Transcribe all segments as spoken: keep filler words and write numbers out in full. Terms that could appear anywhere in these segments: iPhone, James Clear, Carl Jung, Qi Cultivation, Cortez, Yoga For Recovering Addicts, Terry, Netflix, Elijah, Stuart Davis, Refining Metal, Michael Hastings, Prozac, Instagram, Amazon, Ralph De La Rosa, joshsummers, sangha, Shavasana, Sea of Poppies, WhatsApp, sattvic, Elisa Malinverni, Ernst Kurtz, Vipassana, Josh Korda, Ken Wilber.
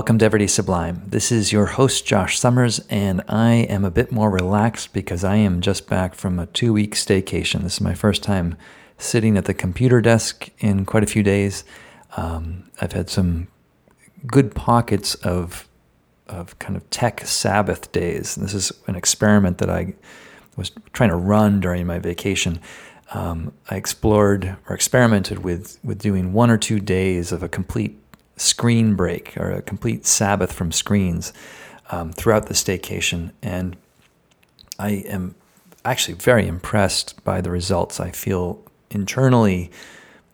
welcome to Everyday Sublime. This is your host, Josh Summers, and I am a bit more relaxed because I am just back from a two-week staycation. This is my first time sitting at the computer desk in quite a few days. Um, I've had some good pockets of of kind of tech Sabbath days. And this is an experiment that I was trying to run during my vacation. Um, I explored or experimented with with doing one or two days of a complete screen break or a complete Sabbath from screens um, throughout the staycation. And I am actually very impressed by the results. I feel internally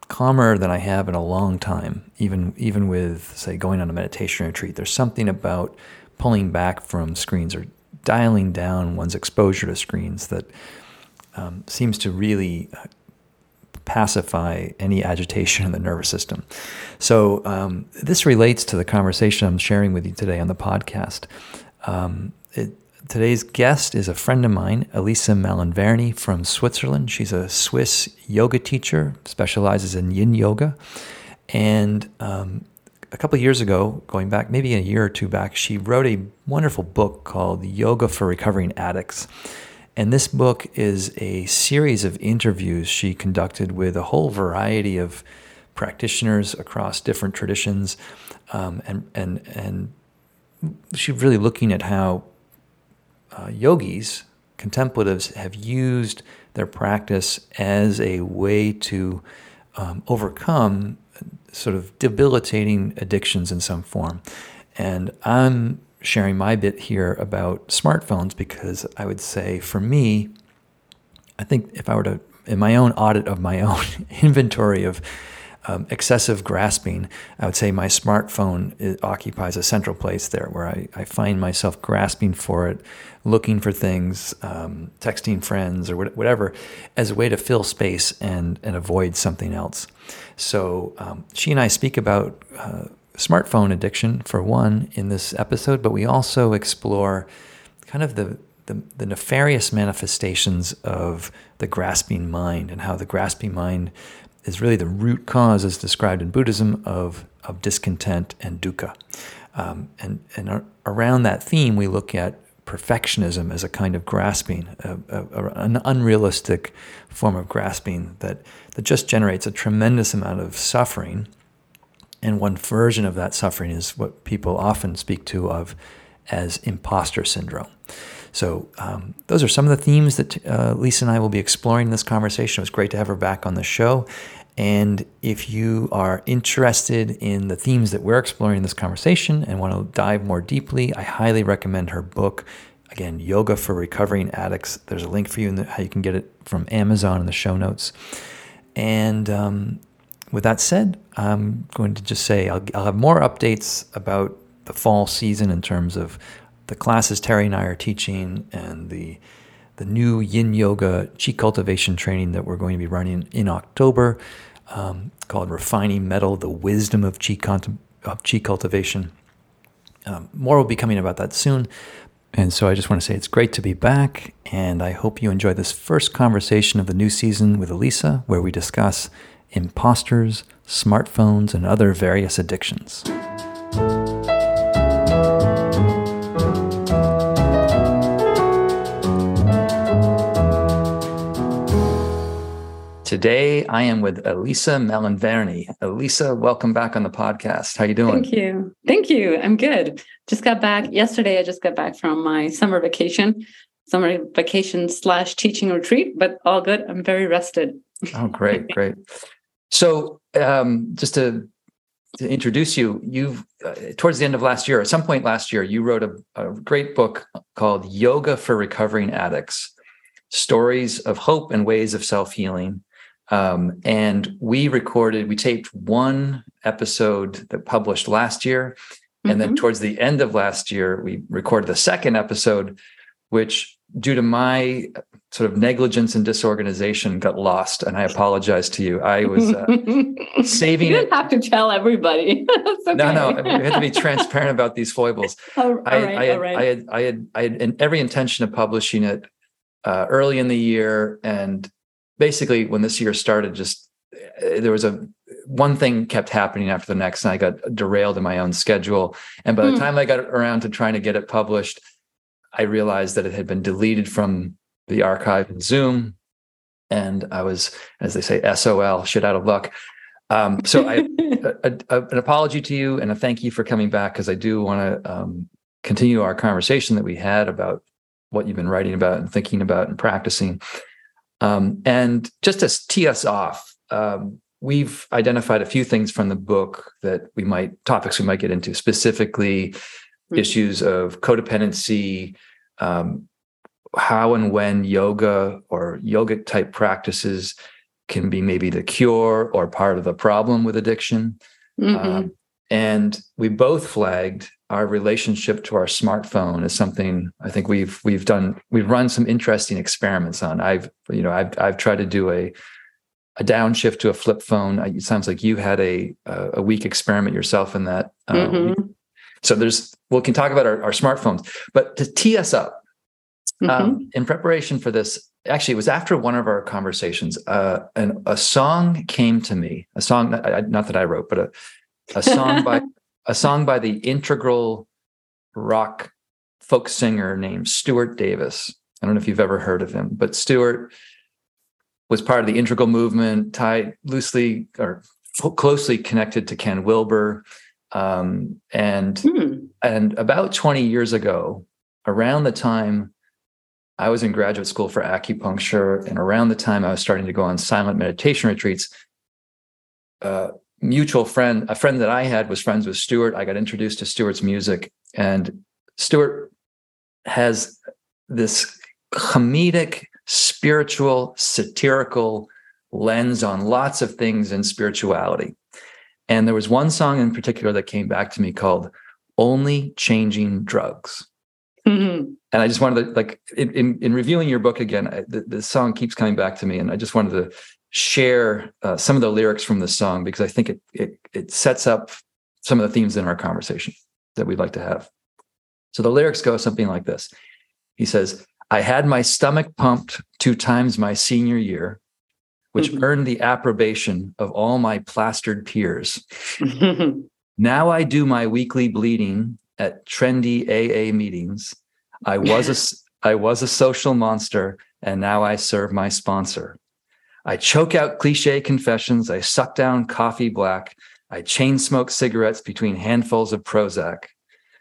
calmer than I have in a long time, even even with, say, going on a meditation retreat. There's something about pulling back from screens or dialing down one's exposure to screens that um, seems to really uh, pacify any agitation in the nervous system. So um, this relates to the conversation I'm sharing with you today on the podcast. Um, it, today's guest is a friend of mine, Elisa Malinverni from Switzerland. She's a Swiss yoga teacher, specializes in Yin Yoga. And um, a couple of years ago, going back maybe a year or two back, she wrote a wonderful book called Yoga For Recovering Addicts. And this book is a series of interviews she conducted with a whole variety of practitioners across different traditions, um, and and and she's really looking at how uh, yogis, contemplatives, have used their practice as a way to um, overcome sort of debilitating addictions in some form. And I'm sharing my bit here about smartphones because I would say for me, I think if I were to, in my own audit of my own inventory of um, excessive grasping, I would say my smartphone occupies a central place there where I, I find myself grasping for it, looking for things, um, texting friends or whatever as a way to fill space and, and avoid something else. So um, she and I speak about uh, smartphone addiction, for one, in this episode, but we also explore kind of the, the the nefarious manifestations of the grasping mind and how the grasping mind is really the root cause, as described in Buddhism, of of discontent and dukkha. Um, and and ar- around that theme, we look at perfectionism as a kind of grasping, a, a, a, an unrealistic form of grasping that, that just generates a tremendous amount of suffering. And one version of that suffering is what people often speak to of as imposter syndrome. So um, those are some of the themes that uh, Lisa and I will be exploring in this conversation. It was great to have her back on the show. And if you are interested in the themes that we're exploring in this conversation and want to dive more deeply, I highly recommend her book. Again, Yoga for Recovering Addicts. There's a link for you in the, how you can get it from Amazon in the show notes. And um, with that said, I'm going to just say I'll, I'll have more updates about the fall season in terms of the classes Terry and I are teaching and the the new Yin Yoga Qi Cultivation training that we're going to be running in October um, called Refining Metal, the Wisdom of Qi, Conti- of Qi Cultivation. Um, more will be coming about that soon. And so I just want to say it's great to be back, and I hope you enjoy this first conversation of the new season with Elisa, where we discuss imposters, smartphones, and other various addictions. Today, I am with Elisa Malinverni. Elisa, welcome back on the podcast. How are you doing? Thank you. Thank you. I'm good. Just got back yesterday. I just got back from my summer vacation, summer vacation slash teaching retreat, but all good. I'm very rested. Oh, great, great. So um, just to, to introduce you, you've uh, towards the end of last year, at some point last year, you wrote a, a great book called Yoga for Recovering Addicts, Stories of Hope and Ways of Self-Healing. Um, and we recorded, we taped one episode that published last year. And mm-hmm. then towards the end of last year, we recorded the second episode, which due to my sort of negligence and disorganization got lost, and I apologize to you. I was uh, saving it. You didn't have to tell everybody. That's okay. No, no, we had to be transparent about these foibles. All right, I, I had, all right. I had, I had, I had every intention of publishing it uh, early in the year, and basically when this year started, just uh, there was a one thing kept happening after the next, and I got derailed in my own schedule. And by mm. the time I got around to trying to get it published, I realized that it had been deleted from the archive in Zoom. And I was, as they say, S O L, shit out of luck. Um, so I, a, a, an apology to you and a thank you for coming back, because I do want to um, continue our conversation that we had about what you've been writing about and thinking about and practicing. Um, and just to tee us off, um, we've identified a few things from the book that we might, topics we might get into, specifically mm-hmm. issues of codependency, um, how and when yoga or yogic type practices can be maybe the cure or part of the problem with addiction. Mm-hmm. Um, and we both flagged our relationship to our smartphone as something I think we've we've done we've run some interesting experiments on. I've you know I've I've tried to do a a downshift to a flip phone. It sounds like you had a a weak experiment yourself in that. Mm-hmm. Um, so there's we can talk about our, our smartphones, but to tee us up. Mm-hmm. Um, in preparation for this, actually, it was after one of our conversations, uh, and a song came to me, a song, that, not that I wrote, but a, a song by a song by the integral rock folk singer named Stuart Davis. I don't know if you've ever heard of him, but Stuart was part of the integral movement, tied loosely or closely connected to Ken Wilber. Um, and, mm. and about twenty years ago, around the time I was in graduate school for acupuncture, and around the time I was starting to go on silent meditation retreats, a mutual friend, a friend that I had was friends with Stuart. I got introduced to Stuart's music, and Stuart has this comedic, spiritual, satirical lens on lots of things in spirituality. And there was one song in particular that came back to me called Only Changing Drugs. Mm-hmm. And I just wanted to, like, in, in, in reviewing your book again, I, the, the song keeps coming back to me, and I just wanted to share uh, some of the lyrics from the song, because I think it, it it sets up some of the themes in our conversation that we'd like to have. So the lyrics go something like this. He says, I had my stomach pumped two times my senior year, which mm-hmm. earned the approbation of all my plastered peers. Now I do my weekly bleeding at trendy A A meetings. I was a I was a social monster, and now I serve my sponsor. I choke out cliche confessions. I suck down coffee black. I chain smoke cigarettes between handfuls of Prozac.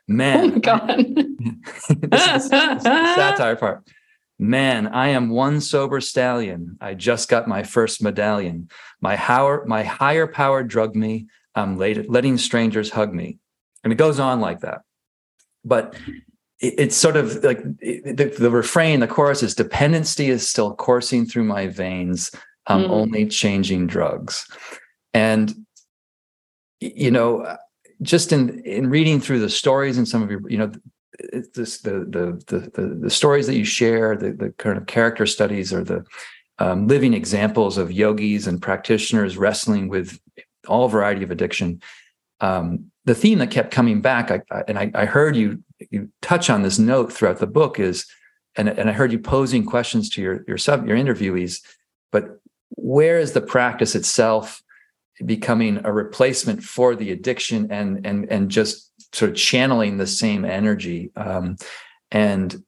Man, oh my God. this is, this is the satire part. Man, I am one sober stallion. I just got my first medallion. My hower, my higher power drugged me. I'm late, letting strangers hug me, and it goes on like that, but. It's sort of like the, the refrain, the chorus is dependency is still coursing through my veins. I'm mm. only changing drugs. And, you know, just in, in reading through the stories and some of your, you know, this, the, the, the, the, the stories that you share, the, the kind of character studies or the um, living examples of yogis and practitioners wrestling with all variety of addiction. Um, the theme that kept coming back, I, I, and I, I heard you, you touch on this note throughout the book is, and, and I heard you posing questions to your your sub your interviewees, but where is the practice itself becoming a replacement for the addiction and and and just sort of channeling the same energy? Um, and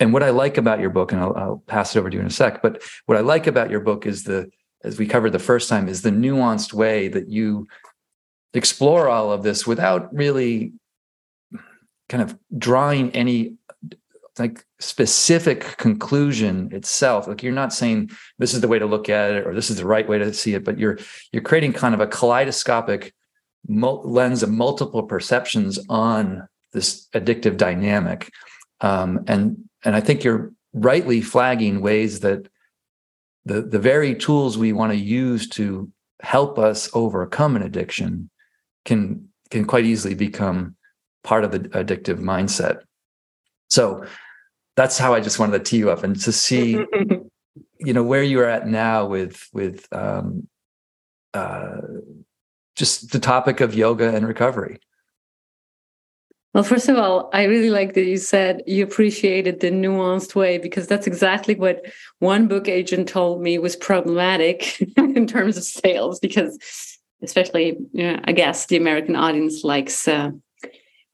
and what I like about your book, and I'll, I'll pass it over to you in a sec, but what I like about your book is the, as we covered the first time, is the nuanced way that you explore all of this without really kind of drawing any like specific conclusion itself. Like you're not saying this is the way to look at it or this is the right way to see it, but you're you're creating kind of a kaleidoscopic mul- lens of multiple perceptions on this addictive dynamic. Um, and and I think you're rightly flagging ways that the the very tools we want to use to help us overcome an addiction can can quite easily become part of the addictive mindset. So that's how I just wanted to tee you up and to see, you know, where you are at now with, with um, uh, just the topic of yoga and recovery. Well, first of all, I really like that you said you appreciated the nuanced way, because that's exactly what one book agent told me was problematic in terms of sales, because especially, you know, I guess, the American audience likes uh,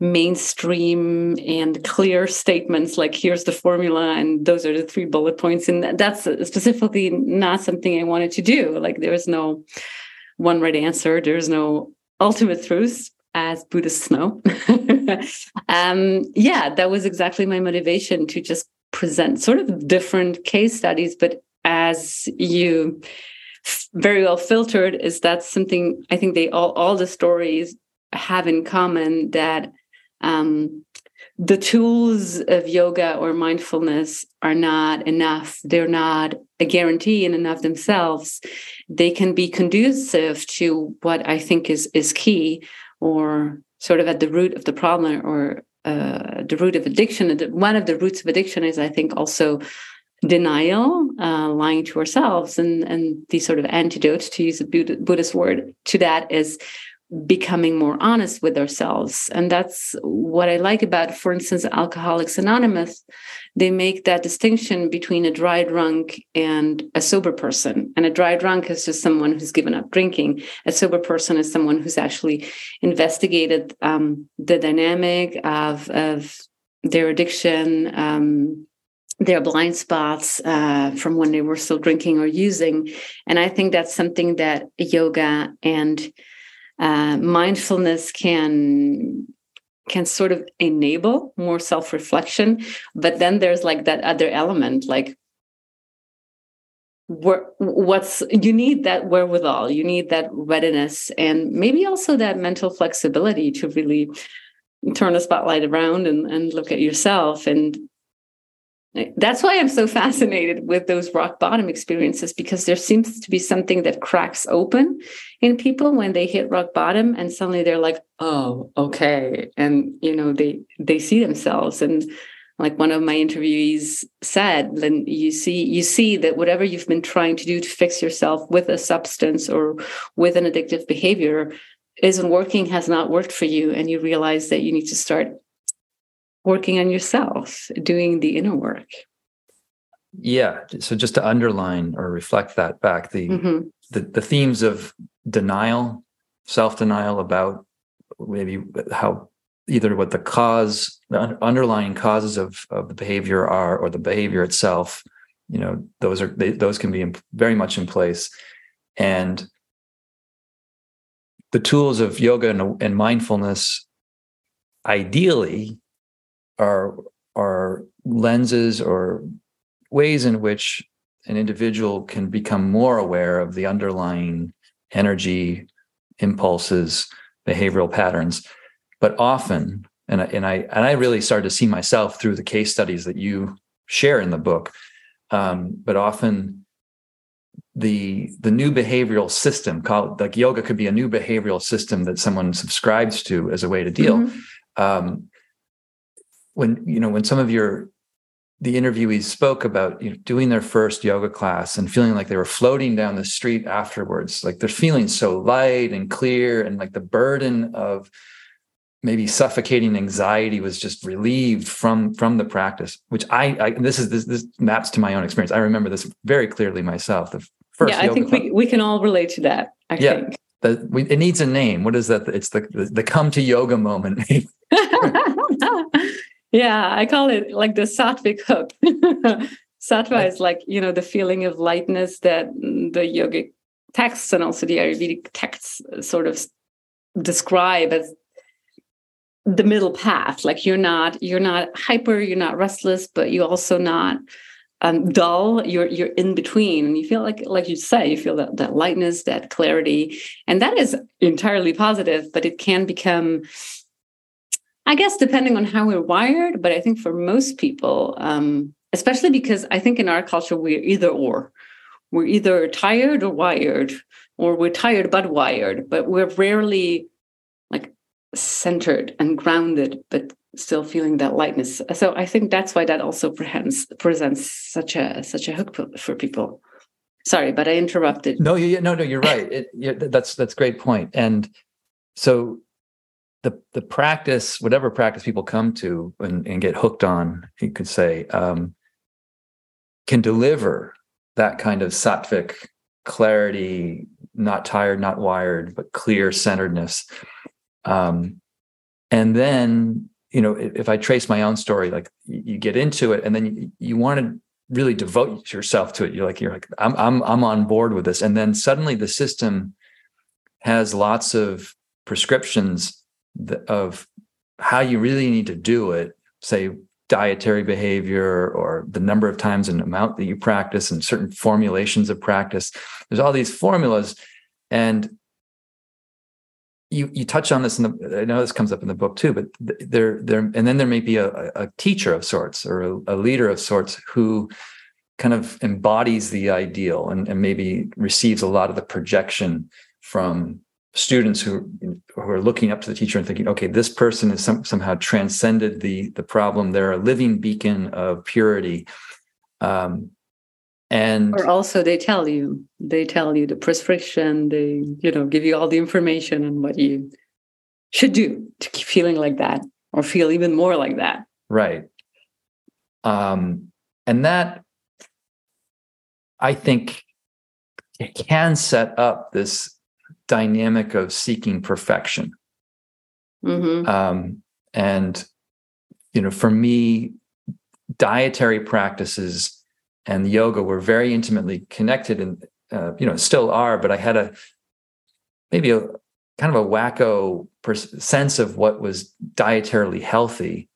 mainstream and clear statements like, here's the formula and those are the three bullet points. And that's specifically not something I wanted to do. Like, there is no one right answer. There's no ultimate truth, as Buddhists know. um, yeah, that was exactly my motivation, to just present sort of different case studies. But as you very well filtered, is that something I think they all, all the stories have in common, that um, the tools of yoga or mindfulness are not enough. They're not a guarantee in and of themselves. They can be conducive to what I think is is key, or sort of at the root of the problem, or uh, the root of addiction. One of the roots of addiction is, I think, also denial, uh, lying to ourselves. And, and the sort of antidote, to use a Buddhist word, to that is becoming more honest with ourselves. And that's what I like about, for instance, Alcoholics Anonymous. They make that distinction between a dry drunk and a sober person. And a dry drunk is just someone who's given up drinking. A sober person is someone who's actually investigated um, the dynamic of, of their addiction, um, their blind spots uh, from when they were still drinking or using. And I think that's something that yoga and Uh, mindfulness can can sort of enable more self-reflection. But then there's like that other element, like where, what's you need that wherewithal, you need that readiness, and maybe also that mental flexibility to really turn the spotlight around and, and look at yourself. And that's why I'm so fascinated with those rock bottom experiences, because there seems to be something that cracks open in people when they hit rock bottom, and suddenly they're like, oh, okay. And, you know, they, they see themselves. And like one of my interviewees said, then you see, you see that whatever you've been trying to do to fix yourself with a substance or with an addictive behavior isn't working, has not worked for you. And you realize that you need to start working on yourself, doing the inner work. Yeah. So just to underline or reflect that back, the mm-hmm. the, the themes of denial, self-denial about maybe how either what the cause, the underlying causes of, of the behavior are, or the behavior itself, you know, those are, they, those can be very much in place. And the tools of yoga and, and mindfulness, ideally, are are lenses or ways in which an individual can become more aware of the underlying energy, impulses, behavioral patterns. But often, and I, and I and I really started to see myself through the case studies that you share in the book. Um, but often, the the new behavioral system, called like yoga, could be a new behavioral system that someone subscribes to as a way to deal. Mm-hmm. Um, When, you know, when some of your, the interviewees spoke about, you know, doing their first yoga class and feeling like they were floating down the street afterwards, like they're feeling so light and clear, and like the burden of maybe suffocating anxiety was just relieved from, from the practice, which I, I this is, this, this maps to my own experience. I remember this very clearly myself. The first yeah, I yoga think class. We, we can all relate to that. I yeah, think. The, we, it needs a name. What is that? It's the, the, the come to yoga moment. Yeah, I call it like the sattvic hook. Sattva is like, you know, the feeling of lightness that the yogic texts and also the Ayurvedic texts sort of describe as the middle path. Like you're not, you're not hyper, you're not restless, but you're also not um, dull. You're you're in between, and you feel like, like you say, you feel that, that lightness, that clarity, and that is entirely positive. But it can become, I guess, depending on how we're wired, but I think for most people, um, especially because I think in our culture, we're either or. We're either tired or wired, or we're tired but wired, but we're rarely like centered and grounded, but still feeling that lightness. So I think that's why that also presents, presents such a such a hook for people. Sorry, but I interrupted. No, you, no, no, you're right. It, you're, that's that's a great point. And so the the practice, whatever practice people come to and, and get hooked on, you could say, um, can deliver that kind of sattvic clarity, not tired, not wired, but clear centeredness. Um, and then, you know, if, if I trace my own story, like you get into it and then you, you want to really devote yourself to it. You're like, you're like, I'm, I'm, I'm on board with this. And then suddenly the system has lots of prescriptions of how you really need to do it. Say dietary behavior or the number of times and amount that you practice and certain formulations of practice. There's all these formulas. And you, you touch on this in the, I know this comes up in the book too, but there, there, and then there may be a, a teacher of sorts or a, a leader of sorts who kind of embodies the ideal and, and maybe receives a lot of the projection from students who, who are looking up to the teacher and thinking, okay, this person has some, somehow transcended the, the problem. They're a living beacon of purity. Um, And or also they tell you, they tell you the prescription, they, you know, give you all the information on what you should do to keep feeling like that or feel even more like that. Right. Um, and that, I think, it can set up this dynamic of seeking perfection. Mm-hmm. Um, and, you know, for me, dietary practices and yoga were very intimately connected, and uh, you know, still are. But I had a maybe a kind of a wacko pers- sense of what was dietarily healthy,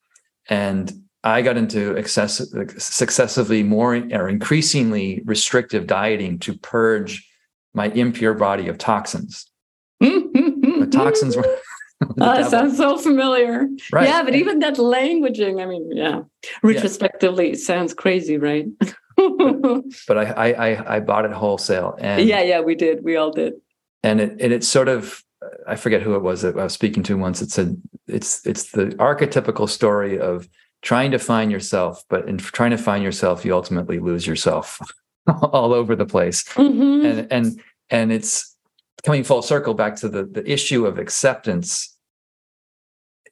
and I got into excess- successively more or increasingly restrictive dieting to purge my impure body of toxins. The toxins were. Oh, that sounds so familiar. Right. Yeah, but even that languaging, I mean, yeah, retrospectively, yeah. It sounds crazy, right? but, but I, I I bought it wholesale, and yeah, yeah, we did, we all did. And it and it's sort of, I forget who it was that I was speaking to once. It said it's it's the archetypical story of trying to find yourself, but in trying to find yourself, you ultimately lose yourself all over the place. Mm-hmm. And and and it's coming full circle back to the the issue of acceptance.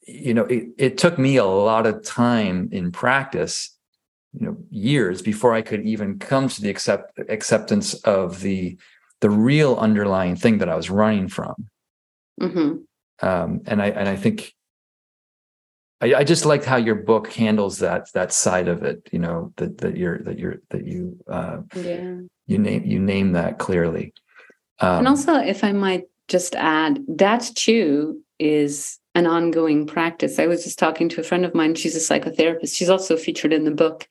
You know, it, it took me a lot of time in practice, you know, years before I could even come to the accept acceptance of the the real underlying thing that I was running from. Mm-hmm. Um, and I and I think I, I just liked how your book handles that that side of it. You know, that that you're that you're that you uh, yeah. you name you name that clearly. Um, and also, if I might just add, that too is an ongoing practice. I was just talking to a friend of mine. She's a psychotherapist. She's also featured in the book.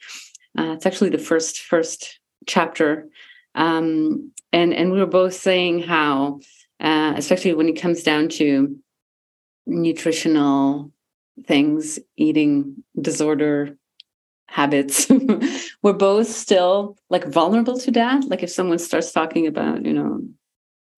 Uh, it's actually the first first chapter, um, and and we were both saying how, uh, especially when it comes down to nutritional things, eating disorder habits, we're both still like vulnerable to that. Like if someone starts talking about, you know,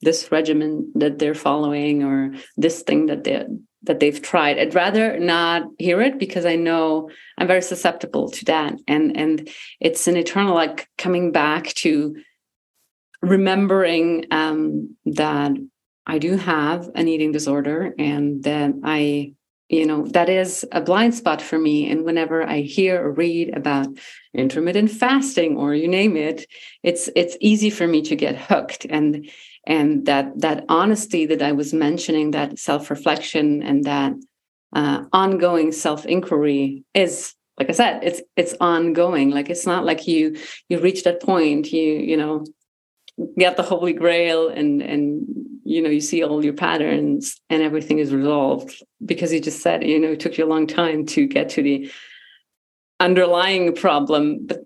this regimen that they're following or this thing that they that they've tried. I'd rather not hear it because I know I'm very susceptible to that. And and it's an eternal, like coming back to remembering um, that I do have an eating disorder and that I, you know, that is a blind spot for me. And whenever I hear or read about intermittent fasting or you name it, it's it's easy for me to get hooked. And And that that honesty that I was mentioning, that self-reflection and that uh, ongoing self-inquiry is, like I said, it's it's ongoing. Like it's not like you you reach that point, you you know, get the Holy Grail and and you know you see all your patterns and everything is resolved because you just said, you know, it took you a long time to get to the underlying problem, but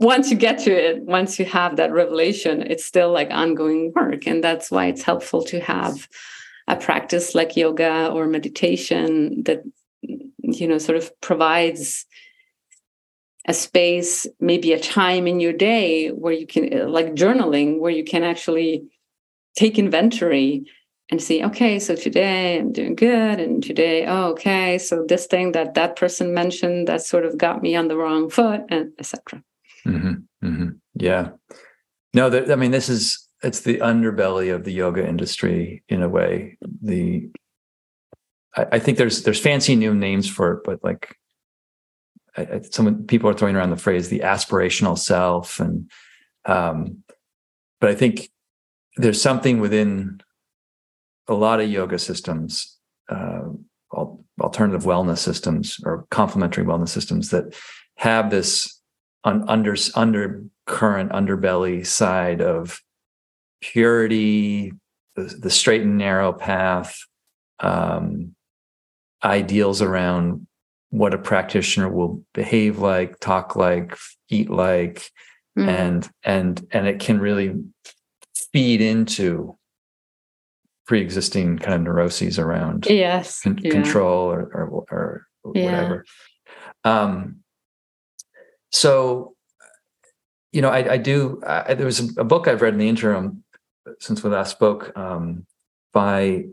once you get to it, once you have that revelation, it's still like ongoing work. And that's why it's helpful to have a practice like yoga or meditation that, you know, sort of provides a space, maybe a time in your day where you can, like journaling, where you can actually take inventory and see, okay, so today I'm doing good. And today, oh, okay, so this thing that that person mentioned that sort of got me on the wrong foot, and et cetera. Mm-hmm, mm-hmm. Yeah. No, that, I mean, this is, it's the underbelly of the yoga industry in a way. The, I, I think there's, there's fancy new names for it, but like I, I, some people are throwing around the phrase, the aspirational self. And, um, but I think there's something within a lot of yoga systems, uh, alternative wellness systems or complementary wellness systems that have this un- under undercurrent, underbelly side of purity, the, the straight and narrow path, um, ideals around what a practitioner will behave like, talk like, eat like, mm. and and and it can really feed into pre-existing kind of neuroses around yes, con- yeah. control or or, or yeah. whatever. Um, so, you know, I, I do. I, there was a book I've read in the interim since we last spoke. Um, by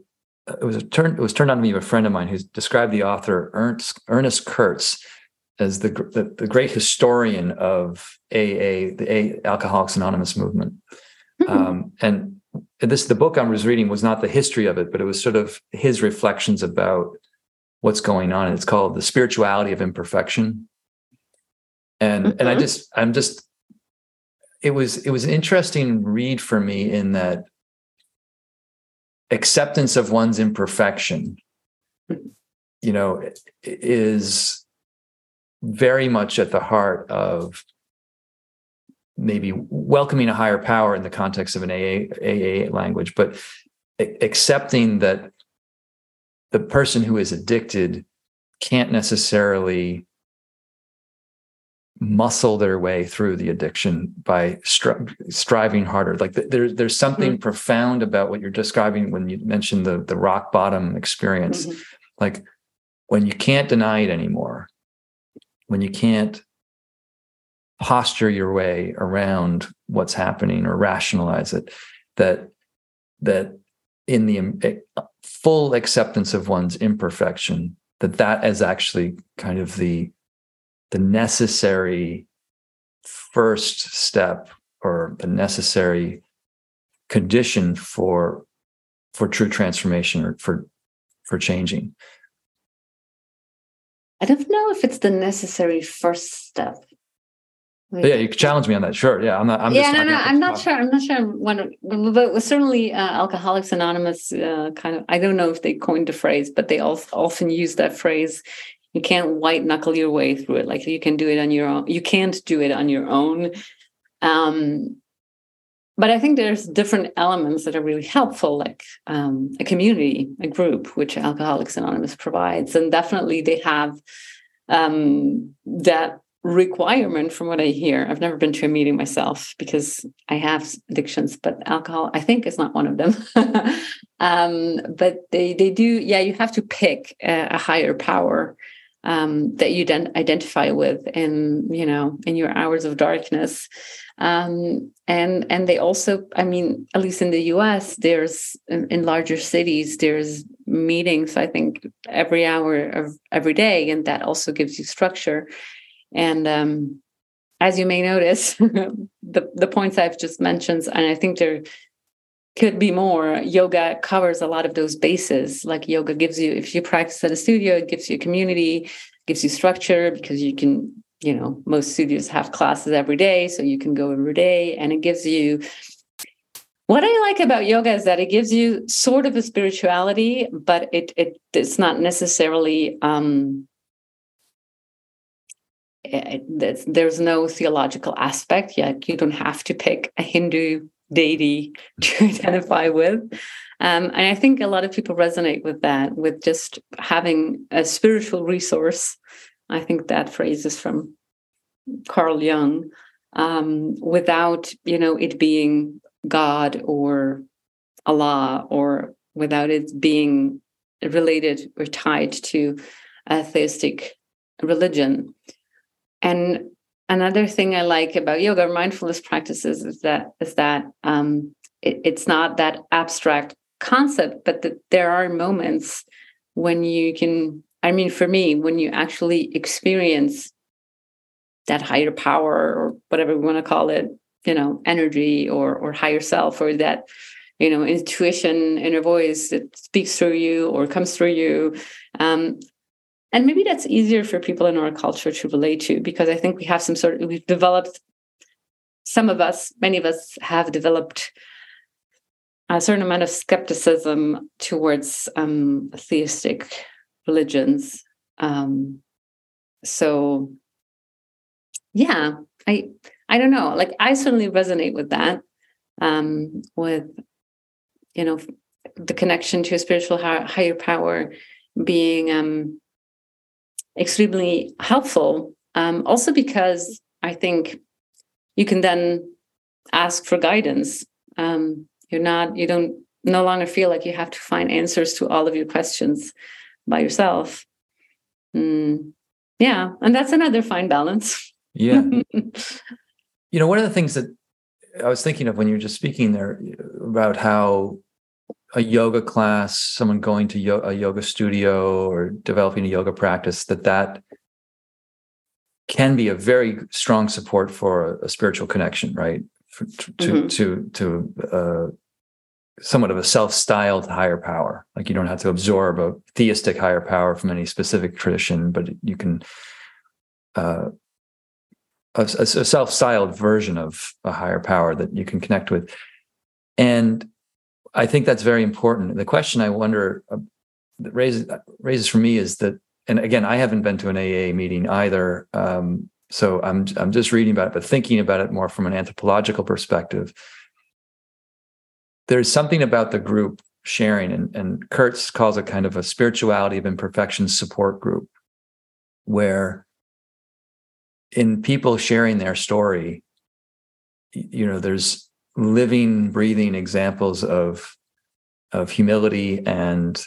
it was a turn. It was turned on to me by a friend of mine who's described the author Ernst Ernest Kurtz as the the, the great historian of A A, the A, Alcoholics Anonymous movement, mm. um, and. This the book I was reading was not the history of it, but it was sort of his reflections about what's going on. And it's called The Spirituality of Imperfection. And mm-hmm. and I just I'm just it was it was an interesting read for me in that acceptance of one's imperfection, you know, is very much at the heart of maybe welcoming a higher power in the context of an A A, A A language, but accepting that the person who is addicted can't necessarily muscle their way through the addiction by stri- striving harder. Like the, there, there's something mm-hmm. profound about what you're describing when you mentioned the, the rock bottom experience, mm-hmm. like when you can't deny it anymore, when you can't posture your way around what's happening or rationalize it, that that in the full acceptance of one's imperfection, that that is actually kind of the the necessary first step or the necessary condition for for true transformation or for for changing. I don't know if it's the necessary first step. But yeah, you can challenge me on that. Sure. Yeah, I'm not. I'm yeah, just, no, no, I'm not sure. I'm not sure. When, but certainly, uh, Alcoholics Anonymous uh, kind of. I don't know if they coined the phrase, but they also often use that phrase. You can't white knuckle your way through it. Like you can do it on your own. You can't do it on your own. Um, but I think there's different elements that are really helpful, like um, a community, a group, which Alcoholics Anonymous provides, and definitely they have um, that. Requirement from what I hear. I've never been to a meeting myself because I have addictions, but alcohol, I think, is not one of them. um, but they they do, yeah, you have to pick a, a higher power um, that you then identify with in, you know, in your hours of darkness. Um, and and they also, I mean, at least in the U S, there's, in, in larger cities, there's meetings, I think, every hour of every day, and that also gives you structure. And um, as you may notice, the, the points I've just mentioned, and I think there could be more, yoga covers a lot of those bases. Like yoga gives you, if you practice at a studio, it gives you a community, gives you structure, because you can, you know, most studios have classes every day, so you can go every day. And it gives you, what I like about yoga is that it gives you sort of a spirituality, but it it it's not necessarily... Um, It, there's no theological aspect yet. You don't have to pick a Hindu deity to identify with. Um, and I think a lot of people resonate with that, with just having a spiritual resource. I think that phrase is from Carl Jung, um, without, you know, it being God or Allah, or without it being related or tied to a theistic religion. And another thing I like about yoga mindfulness practices is that is that um, it, it's not that abstract concept, but that there are moments when you can, I mean, for me, when you actually experience that higher power or whatever we want to call it, you know, energy or or higher self, or that, you know, intuition, inner voice that speaks through you or comes through you. Um, And maybe that's easier for people in our culture to relate to, because I think we have some sort of, we've developed, some of us, many of us have developed a certain amount of skepticism towards um, theistic religions. Um, so, yeah, I I don't know. Like, I certainly resonate with that, um, with, you know, the connection to a spiritual higher power being um, extremely helpful. Um, also because I think you can then ask for guidance. Um, you're not, you don't no longer feel like you have to find answers to all of your questions by yourself. Mm, yeah. And that's another fine balance. Yeah. You know, one of the things that I was thinking of when you were just speaking there about how a yoga class, someone going to yo- a yoga studio or developing a yoga practice, that that can be a very strong support for a, a spiritual connection, right? For, to, mm-hmm. to to uh, somewhat of a self-styled higher power. Like, you don't have to absorb a theistic higher power from any specific tradition, but you can uh, a, a self-styled version of a higher power that you can connect with. And I think that's very important. The question I wonder uh, that raises raises for me is that, and again, I haven't been to an A A meeting either, um, so I'm I'm just reading about it, but thinking about it more from an anthropological perspective. There's something about the group sharing, and, and Kurtz calls it kind of a spirituality of imperfection support group, where in people sharing their story, you know, there's living, breathing examples of of humility and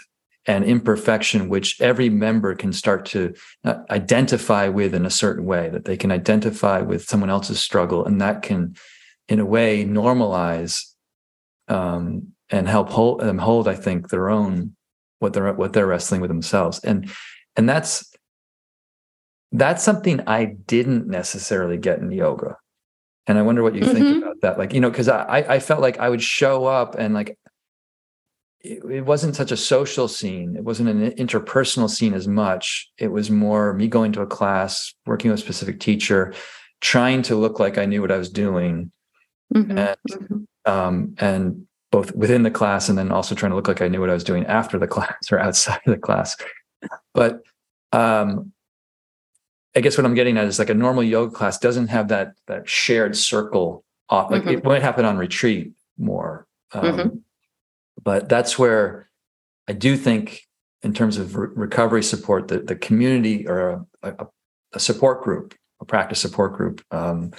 and imperfection, which every member can start to identify with in a certain way, that they can identify with someone else's struggle, and that can, in a way, normalize um, and help hold them hold, I think, their own what they're what they're wrestling with themselves, and and that's that's something I didn't necessarily get in yoga. And I wonder what you mm-hmm. think about that. Like, you know, because I I felt like I would show up and like it, it wasn't such a social scene. It wasn't an interpersonal scene as much. It was more me going to a class, working with a specific teacher, trying to look like I knew what I was doing. Mm-hmm. And mm-hmm. um, and both within the class and then also trying to look like I knew what I was doing after the class or outside of the class. But um I guess what I'm getting at is like a normal yoga class doesn't have that that shared circle off. Like mm-hmm. it might happen on retreat more, um, mm-hmm. but that's where I do think, in terms of re- recovery support, that the community or a, a, a support group, a practice support group, um,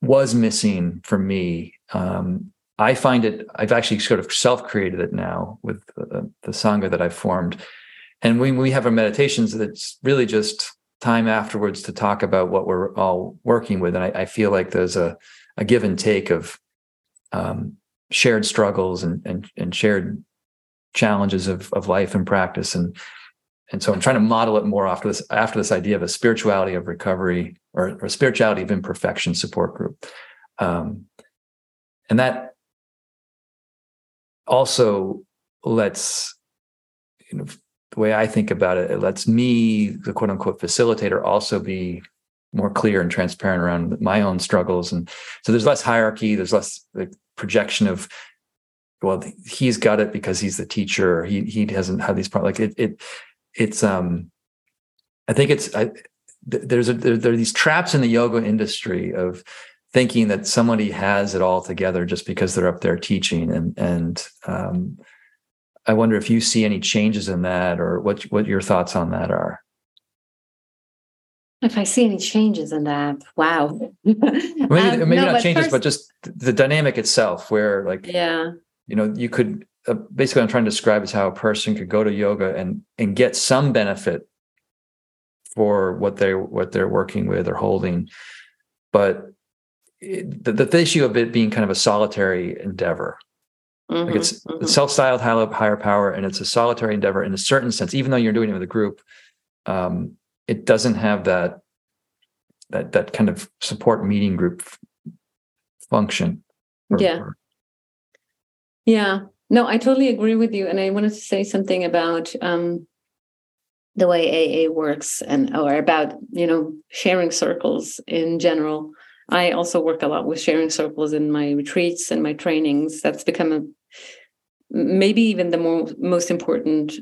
was missing for me. Um, I find it. I've actually sort of self-created it now with the, the sangha that I formed. And when we have our meditations, it's really just time afterwards to talk about what we're all working with. And I, I feel like there's a, a give and take of um, shared struggles and, and and shared challenges of of life and practice. And and so I'm trying to model it more after this after this idea of a spirituality of recovery or, or spirituality of imperfection support group. Um, and that also lets, you know, the way I think about it, it lets me, the quote unquote facilitator, also be more clear and transparent around my own struggles. And so there's less hierarchy, there's less the projection of, well, he's got it because he's the teacher, or he he hasn't had these problems. Like it, it it's um I think it's I, there's a there, there are these traps in the yoga industry of thinking that somebody has it all together just because they're up there teaching. And and um I wonder if you see any changes in that, or what what your thoughts on that are. If I see any changes in that, wow. maybe um, maybe no, not but changes, first... but just the dynamic itself, where like, yeah, you know, you could uh, basically, I'm trying to describe is how a person could go to yoga and and get some benefit for what they what they're working with or holding, but it, the, the issue of it being kind of a solitary endeavor. Mm-hmm, like it's mm-hmm. self-styled higher power, and it's a solitary endeavor in a certain sense. Even though you're doing it with a group, um, it doesn't have that that that kind of support meeting group function. Or, yeah, or... yeah. No, I totally agree with you. And I wanted to say something about um, the way A A works, and or about you know sharing circles in general. I also work a lot with sharing circles in my retreats and my trainings. That's become a, maybe even the more, most important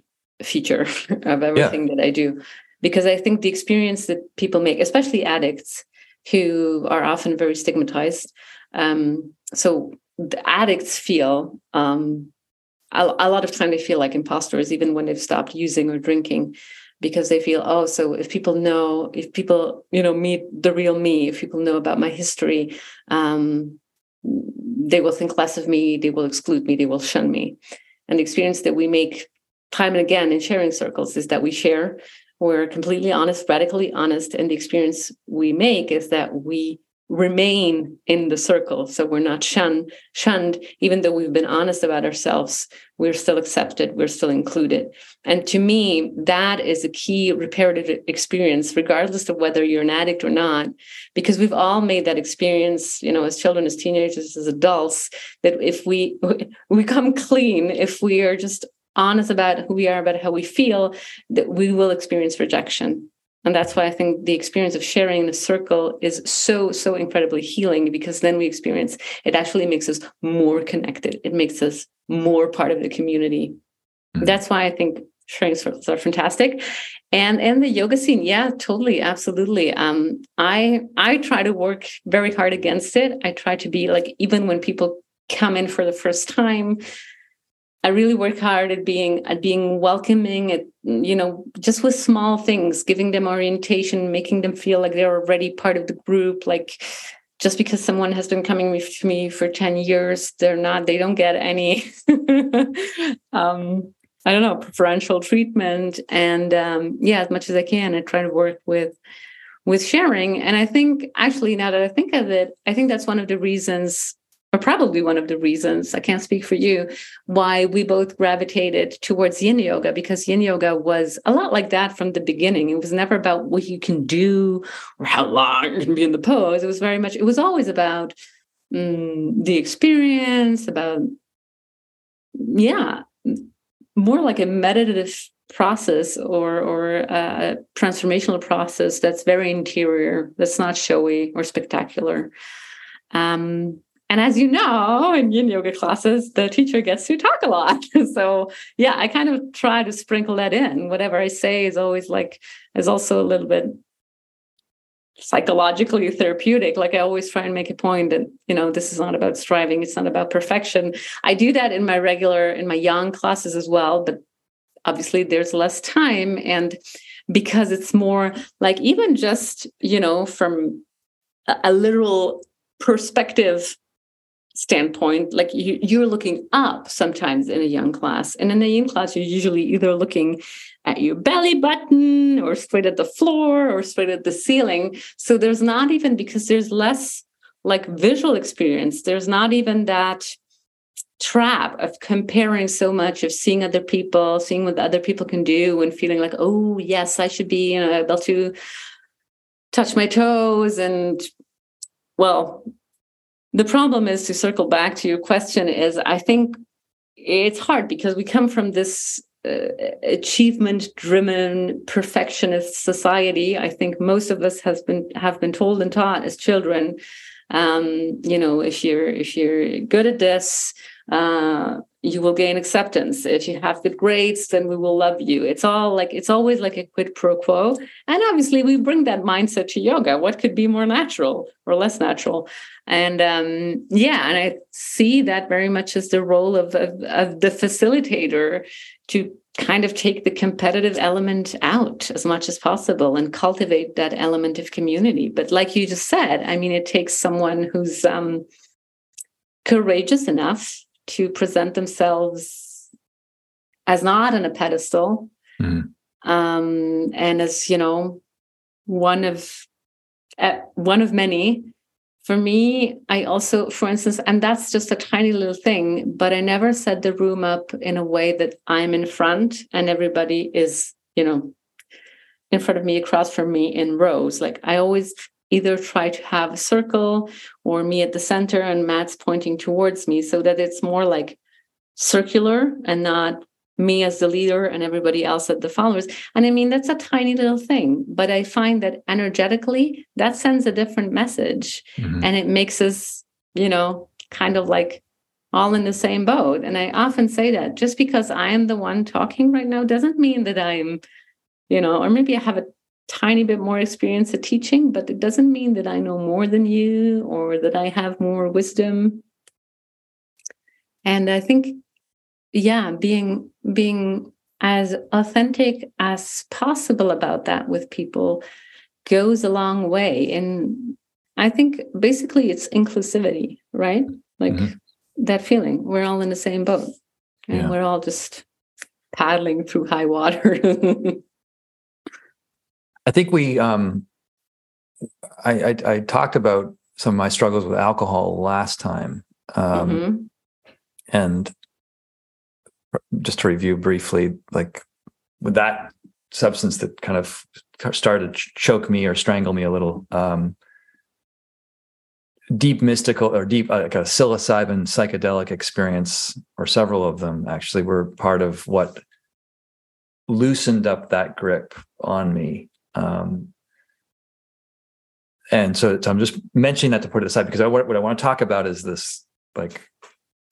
feature of everything yeah. that I do, because I think the experience that people make, especially addicts who are often very stigmatized. Um, so the addicts feel, um, a, a lot of time they feel like imposters, even when they've stopped using or drinking, because they feel, oh, so if people know, if people, you know, meet the real me, if people know about my history, um, they will think less of me, they will exclude me, they will shun me. And the experience that we make time and again in sharing circles is that we share, we're completely honest, radically honest. And the experience we make is that we remain in the circle. So we're not shunned, shunned, even though we've been honest about ourselves, we're still accepted, we're still included. And to me, that is a key reparative experience, regardless of whether you're an addict or not, because we've all made that experience, you know, as children, as teenagers, as adults, that if we, we come clean, if we are just honest about who we are, about how we feel, that we will experience rejection. And that's why I think the experience of sharing in a circle is so, so incredibly healing, because then we experience, it actually makes us more connected. It makes us more part of the community. That's why I think sharing circles are fantastic. And and the yoga scene, yeah, totally, absolutely. Um, I I try to work very hard against it. I try to be like, even when people come in for the first time, I really work hard at being at being welcoming, at, you know, just with small things, giving them orientation, making them feel like they're already part of the group. Like, just because someone has been coming to me for ten years, they're not, they don't get any, um, I don't know, preferential treatment. And um, yeah, as much as I can, I try to work with, with sharing. And I think actually, now that I think of it, I think that's one of the reasons, or probably one of the reasons, I can't speak for you, why we both gravitated towards Yin Yoga, because Yin Yoga was a lot like that from the beginning. It was never about what you can do or how long you can be in the pose. It was very much, it was always about um, the experience, about, yeah, more like a meditative process or, or a transformational process that's very interior, that's not showy or spectacular. Um, And as you know, in Yin Yoga classes, the teacher gets to talk a lot. So yeah, I kind of try to sprinkle that in. Whatever I say is always like, is also a little bit psychologically therapeutic. Like, I always try and make a point that, you know, this is not about striving. It's not about perfection. I do that in my regular, in my young classes as well, but obviously there's less time. And because it's more like, even just, you know, from a, a literal perspective standpoint, like you, you're looking up sometimes in a young class, and in a yin class you're usually either looking at your belly button or straight at the floor or straight at the ceiling. So there's not even, because there's less like visual experience, there's not even that trap of comparing so much, of seeing other people, seeing what other people can do, and feeling like, oh yes, I should be, you know, able to touch my toes. And well, the problem is, to circle back to your question, is I think it's hard because we come from this uh, achievement-driven perfectionist society. I think most of us has been have been told and taught as children, um, you know, if you're if you're good at this, uh, you will gain acceptance. If you have good grades, then we will love you. It's all like, it's always like a quid pro quo. And obviously we bring that mindset to yoga. What could be more natural or less natural? And um, yeah, and I see that very much as the role of, of, of the facilitator, to kind of take the competitive element out as much as possible and cultivate that element of community. But like you just said, I mean, it takes someone who's um, courageous enough to present themselves as not on a pedestal, mm. um, and as, you know, one of uh, one of many. For me, I also, for instance, and that's just a tiny little thing, but I never set the room up in a way that I'm in front and everybody is, you know, in front of me, across from me in rows. Like, I always either try to have a circle or me at the center and Matt's pointing towards me, so that it's more like circular and not me as the leader and everybody else at the followers. And I mean, that's a tiny little thing, but I find that energetically that sends a different message, mm-hmm. and it makes us, you know, kind of like all in the same boat. And I often say that just because I am the one talking right now doesn't mean that I'm, you know, or maybe I have a tiny bit more experience at teaching, but it doesn't mean that I know more than you or that I have more wisdom. And I think, yeah, being being as authentic as possible about that with people goes a long way. And I think basically it's inclusivity, right? Like mm-hmm. that feeling, we're all in the same boat and yeah. we're all just paddling through high water. I think we, um, I, I, I talked about some of my struggles with alcohol last time. Um, mm-hmm. And just to review briefly, like with that substance that kind of started to choke me or strangle me a little, um, deep mystical or deep uh, like a psilocybin psychedelic experience, or several of them actually, were part of what loosened up that grip on me. Um, and so, so I'm just mentioning that to put it aside, because I, what I want to talk about is this, like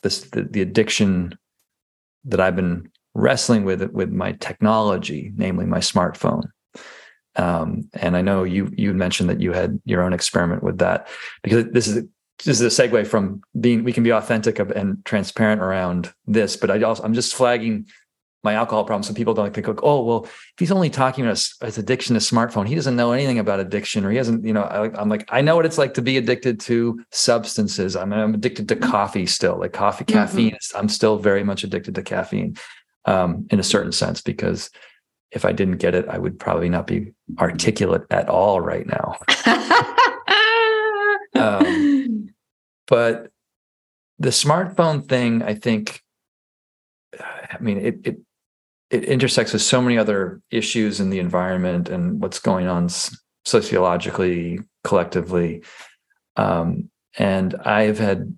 this, the, the addiction that I've been wrestling with, with my technology, namely my smartphone. Um, and I know you, you mentioned that you had your own experiment with that, because this is, this is a segue from being, we can be authentic and transparent around this, but I also, I'm just flagging my alcohol problem. So people don't think, like, oh, well, if he's only talking about his addiction to smartphone, he doesn't know anything about addiction, or he hasn't, you know, I, I'm like, I know what it's like to be addicted to substances. I'm, I'm addicted to coffee still, like coffee, caffeine. Mm-hmm. I'm still very much addicted to caffeine um, in a certain sense, because if I didn't get it, I would probably not be articulate at all right now. um, but the smartphone thing, I think, I mean, it, it, it intersects with so many other issues in the environment and what's going on sociologically, collectively. Um, and I've had,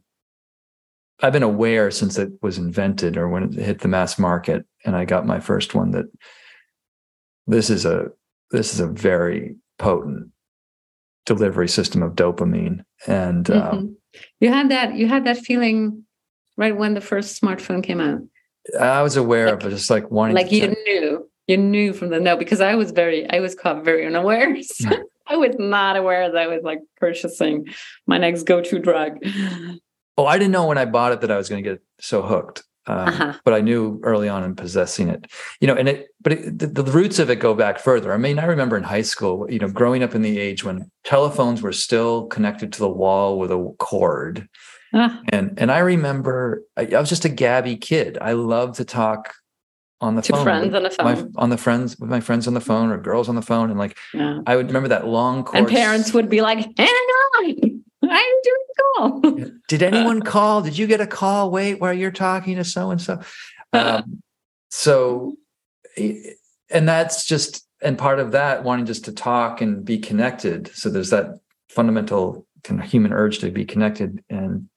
I've been aware since it was invented, or when it hit the mass market and I got my first one, that this is a, this is a very potent delivery system of dopamine. And mm-hmm. um, you had that, you had that feeling right when the first smartphone came out. I was aware like, of just like wanting like to you check. knew you knew from the no, because I was very I was caught very unaware. So I was not aware that I was like purchasing my next go-to drug. Oh, I didn't know when I bought it that I was going to get so hooked, um, uh-huh. but I knew early on in possessing it, you know. And it, but it, the, the roots of it go back further. I mean, I remember in high school, you know, growing up in the age when telephones were still connected to the wall with a cord. And and I remember I, I was just a gabby kid. I loved to talk on the to phone, friends on the phone, my, on the friends with my friends on the phone, or girls on the phone, and like yeah. I would remember that long course. And parents would be like, "Hannah, I didn't call. Did anyone call? Did you get a call? Wait, while you're talking to so and so." So, and that's just and part of that wanting just to talk and be connected. So there's that fundamental kind of human urge to be connected and.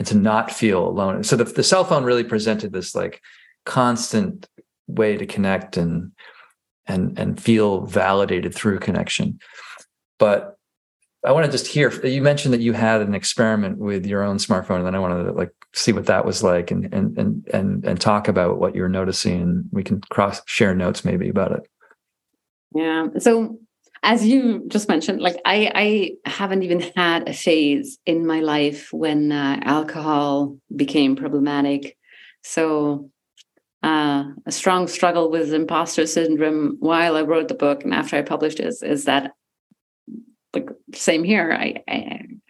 And to not feel alone. So the, the cell phone really presented this like constant way to connect and and and feel validated through connection. But I want to just hear, you mentioned that you had an experiment with your own smartphone, and then I wanted to like see what that was like and and and and, and talk about what you're noticing, and we can cross share notes maybe about it. Yeah. So as you just mentioned, like I, I haven't even had a phase in my life when uh, alcohol became problematic. So uh, a strong struggle with imposter syndrome while I wrote the book and after I published it is, is that like same here. I, I, I'm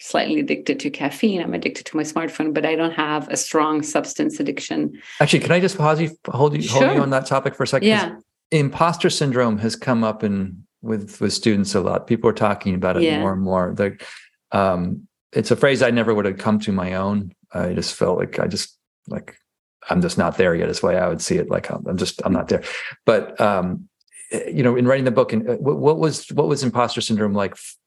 slightly addicted to caffeine. I'm addicted to my smartphone, but I don't have a strong substance addiction. Actually, can I just pause you, hold you, hold sure. you on that topic for a second? Yeah. Imposter syndrome has come up in with with students a lot. People are talking about it yeah. more and more. They're, um, it's a phrase I never would have come to my own. I just felt like I just like I'm just not there yet. Is the way I would see it. Like I'm just I'm not there. But um, you know, in writing the book, and what, what was what was imposter syndrome like f-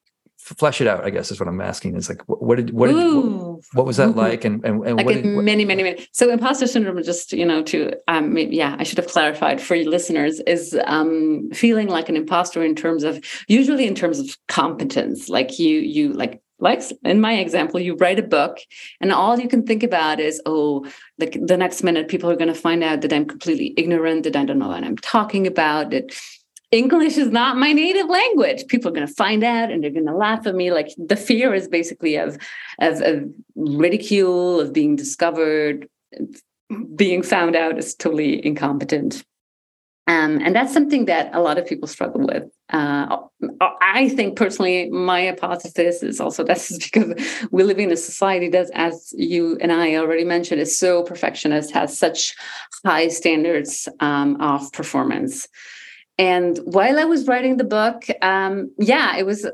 flesh it out, I guess is what I'm asking. It's like, what did, what, did, what, what was that like? And, and, and like what did, what... many, many, many. So imposter syndrome, just, you know, to, um, maybe, yeah, I should have clarified for your listeners, is um, feeling like an imposter in terms of, usually in terms of competence. Like you, you like, like in my example, you write a book and all you can think about is, oh, like the next minute people are going to find out that I'm completely ignorant, that I don't know what I'm talking about, that English is not my native language. People are going to find out and they're going to laugh at me. Like the fear is basically of, of, of ridicule, of being discovered, being found out as totally incompetent. Um, and that's something that a lot of people struggle with. Uh, I think personally, my hypothesis is also this is because we live in a society that, as you and I already mentioned, is so perfectionist, has such high standards um, of performance. And while I was writing the book, um, yeah, it was,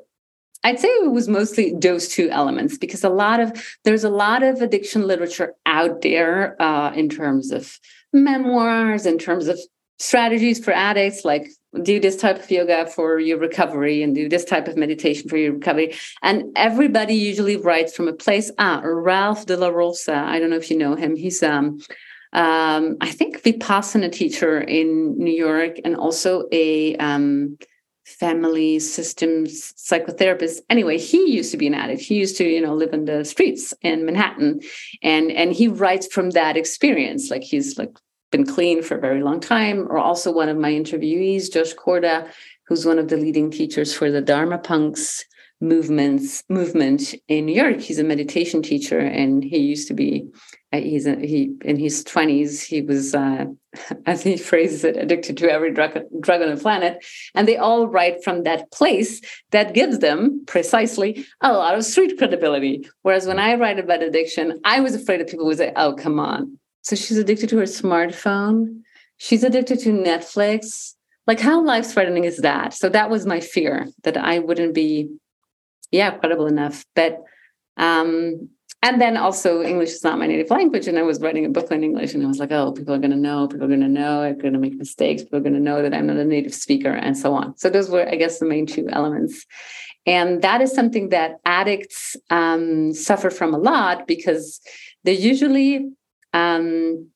I'd say it was mostly those two elements, because a lot of, there's a lot of addiction literature out there uh, in terms of memoirs, in terms of strategies for addicts, like do this type of yoga for your recovery and do this type of meditation for your recovery. And everybody usually writes from a place, ah, Ralph De La Rosa, I don't know if you know him, he's, um, Um, I think Vipassana teacher in New York and also a um, family systems psychotherapist. Anyway, he used to be an addict. He used to, you know, live in the streets in Manhattan, and and he writes from that experience. Like he's like been clean for a very long time. Or also one of my interviewees, Josh Korda, who's one of the leading teachers for the Dharma Punks movements movement in New York. He's a meditation teacher, and he used to be. He's he in his twenties. He was, uh, as he phrases it, addicted to every drug drug on the planet. And they all write from that place that gives them precisely a lot of street credibility. Whereas when I write about addiction, I was afraid that people would say, "Oh, come on! So she's addicted to her smartphone. She's addicted to Netflix. Like, how life-threatening is that?" So that was my fear, that I wouldn't be, yeah, credible enough. But um. And then also English is not my native language. And I was writing a book in English and I was like, oh, people are going to know, people are going to know, I'm going to make mistakes. People are going to know that I'm not a native speaker and so on. So those were, I guess, the main two elements. And that is something that addicts um, suffer from a lot, because they're usually, um,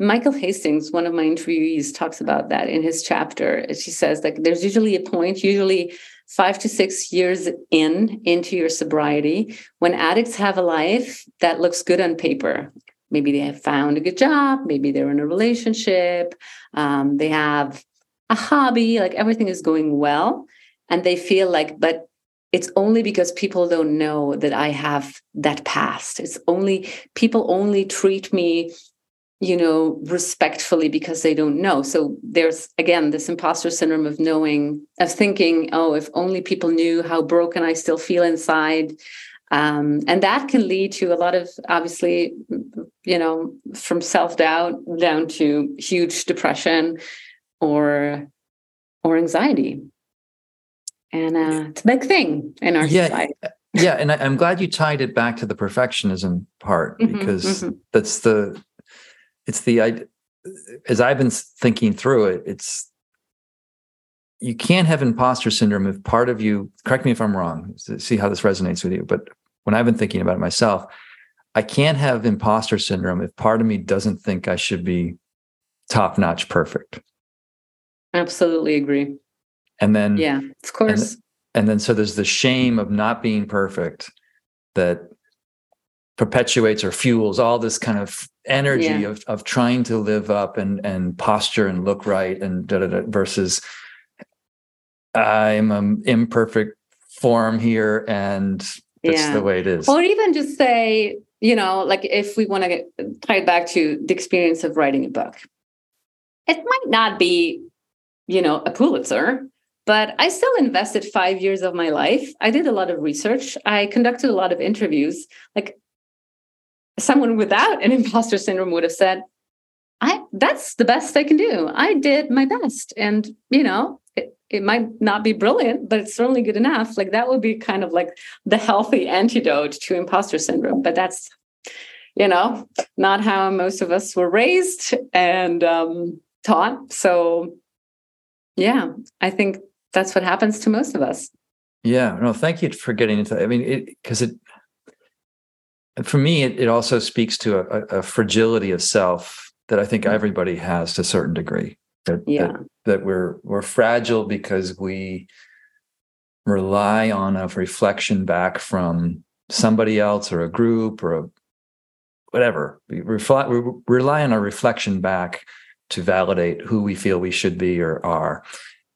Michael Hastings, one of my interviewees, talks about that in his chapter. She says that there's usually a point, usually five to six years in, into your sobriety, when addicts have a life that looks good on paper. Maybe they have found a good job. Maybe they're in a relationship. Um, they have a hobby, like everything is going well. And they feel like, but it's only because people don't know that I have that past. It's only, people only treat me, you know, respectfully because they don't know. So there's, again, this imposter syndrome of knowing, of thinking, oh, if only people knew how broken I still feel inside. Um, and that can lead to a lot of, obviously, you know, from self-doubt down to huge depression or or anxiety. And uh, it's a big thing in our yeah. society. Yeah, and I, I'm glad you tied it back to the perfectionism part, because mm-hmm, mm-hmm. that's the... It's the, I, as I've been thinking through it, it's, you can't have imposter syndrome if part of you, correct me if I'm wrong, see how this resonates with you, but when I've been thinking about it myself, I can't have imposter syndrome if part of me doesn't think I should be top-notch perfect. Absolutely agree. And then, yeah, of course. And, and then, so there's the shame of not being perfect that perpetuates or fuels all this kind of energy yeah. of, of trying to live up and, and posture and look right and da, da, da, versus I'm an imperfect form here and that's yeah. the way it is. Or even just say, you know, like if we want to tie it back to the experience of writing a book, it might not be, you know, a Pulitzer, but I still invested five years of my life. I did a lot of research. I conducted a lot of interviews. Like, someone without an imposter syndrome would have said, I, that's the best I can do. I did my best. And, you know, it, it might not be brilliant, but it's certainly good enough. Like that would be kind of like the healthy antidote to imposter syndrome. But that's, you know, not how most of us were raised and um, taught. So yeah, I think that's what happens to most of us. Yeah, no, thank you for getting into that. I mean, it, because it, for me, it, it also speaks to a, a fragility of self that I think everybody has to a certain degree. That, yeah. that, that we're we're fragile because we rely on a reflection back from somebody else or a group or a, whatever. We, reflect, we rely on a reflection back to validate who we feel we should be or are.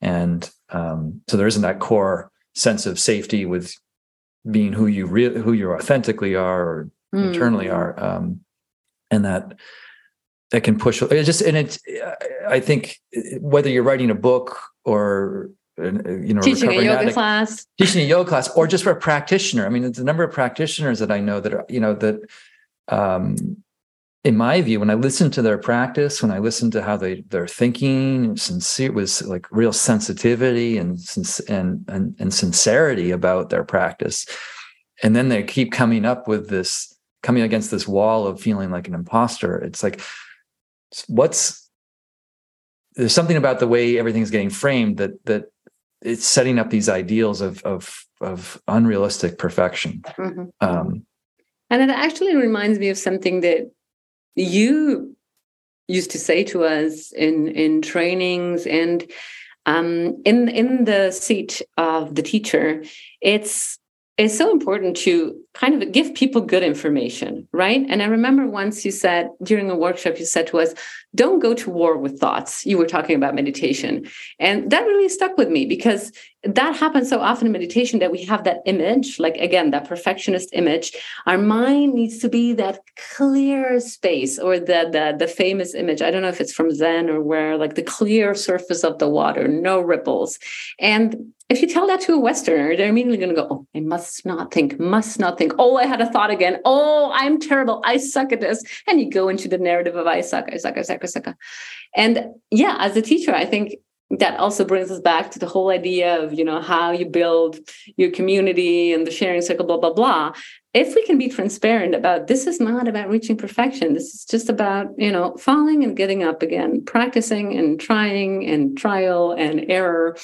And um, so there isn't that core sense of safety with being who you re- who you authentically are or mm. internally are. Um, and that... that can push it just, and it's, I think whether you're writing a book or, you know, teaching a yoga addict, class, teaching a yoga class, or just for a practitioner. I mean, it's the number of practitioners that I know that are, you know, that, um, in my view, when I listen to their practice, when I listen to how they, they're thinking sincere was like real sensitivity and, and, and, and sincerity about their practice. And then they keep coming up with this, coming against this wall of feeling like an imposter. It's like, what's there's something about the way everything's getting framed that that it's setting up these ideals of of of unrealistic perfection. Mm-hmm. Um, and it actually reminds me of something that you used to say to us in in trainings and um, in in the seat of the teacher. It's it's so important to kind of give people good information, right? And I remember once you said during a workshop, you said to us, don't go to war with thoughts. You were talking about meditation. And that really stuck with me because that happens so often in meditation that we have that image, like, again, that perfectionist image. Our mind needs to be that clear space or the, the, the famous image. I don't know if it's from Zen or where, like the clear surface of the water, no ripples. And if you tell that to a Westerner, they're immediately going to go, oh, I must not think, must not think. Oh, I had a thought again. Oh, I'm terrible. I suck at this. And you go into the narrative of I suck, I suck, I suck, I suck. And yeah, as a teacher, I think that also brings us back to the whole idea of, you know, how you build your community and the sharing circle, blah, blah, blah. If we can be transparent about this is not about reaching perfection. This is just about, you know, falling and getting up again, practicing and trying and trial and error.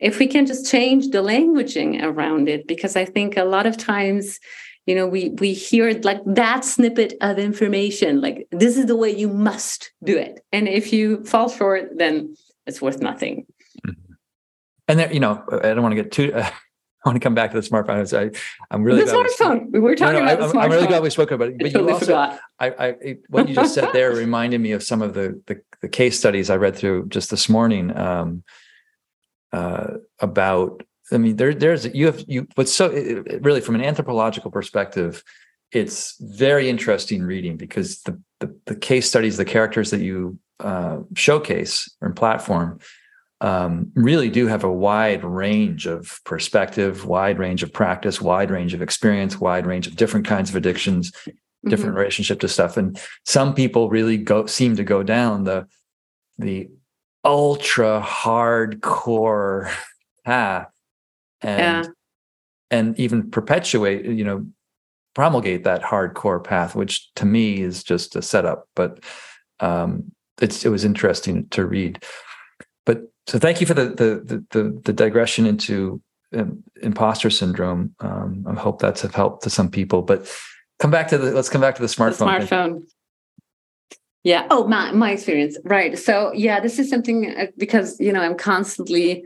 If we can just change the languaging around it, because I think a lot of times, you know, we we hear like that snippet of information, like this is the way you must do it. And if you fall short, then it's worth nothing. And there, you know, I don't want to get too, uh, I want to come back to the smartphone. I, I'm really the smartphone. We, we were talking no, no, about I, the smartphone. I'm really glad we spoke about it. But I totally you also, forgot. I, I, it, what you just said there reminded me of some of the, the, the case studies I read through just this morning. Um, Uh, about, I mean, there, there's, you have, you, but so it, it really from an anthropological perspective, it's very interesting reading because the, the, the case studies, the characters that you uh, showcase and platform um, really do have a wide range of perspective, wide range of practice, wide range of experience, wide range of different kinds of addictions, different mm-hmm. relationship to stuff. And some people really go, seem to go down the, the, ultra hardcore path and yeah. and even perpetuate, you know, promulgate that hardcore path, which to me is just a setup. But um, it's it was interesting to read. But so thank you for the the the, the digression into um, imposter syndrome. Um, I hope that's of help to some people. But come back to the let's come back to the smartphone. The smartphone. Yeah. Oh, my, my experience. Right. So yeah, this is something uh, because, you know, I'm constantly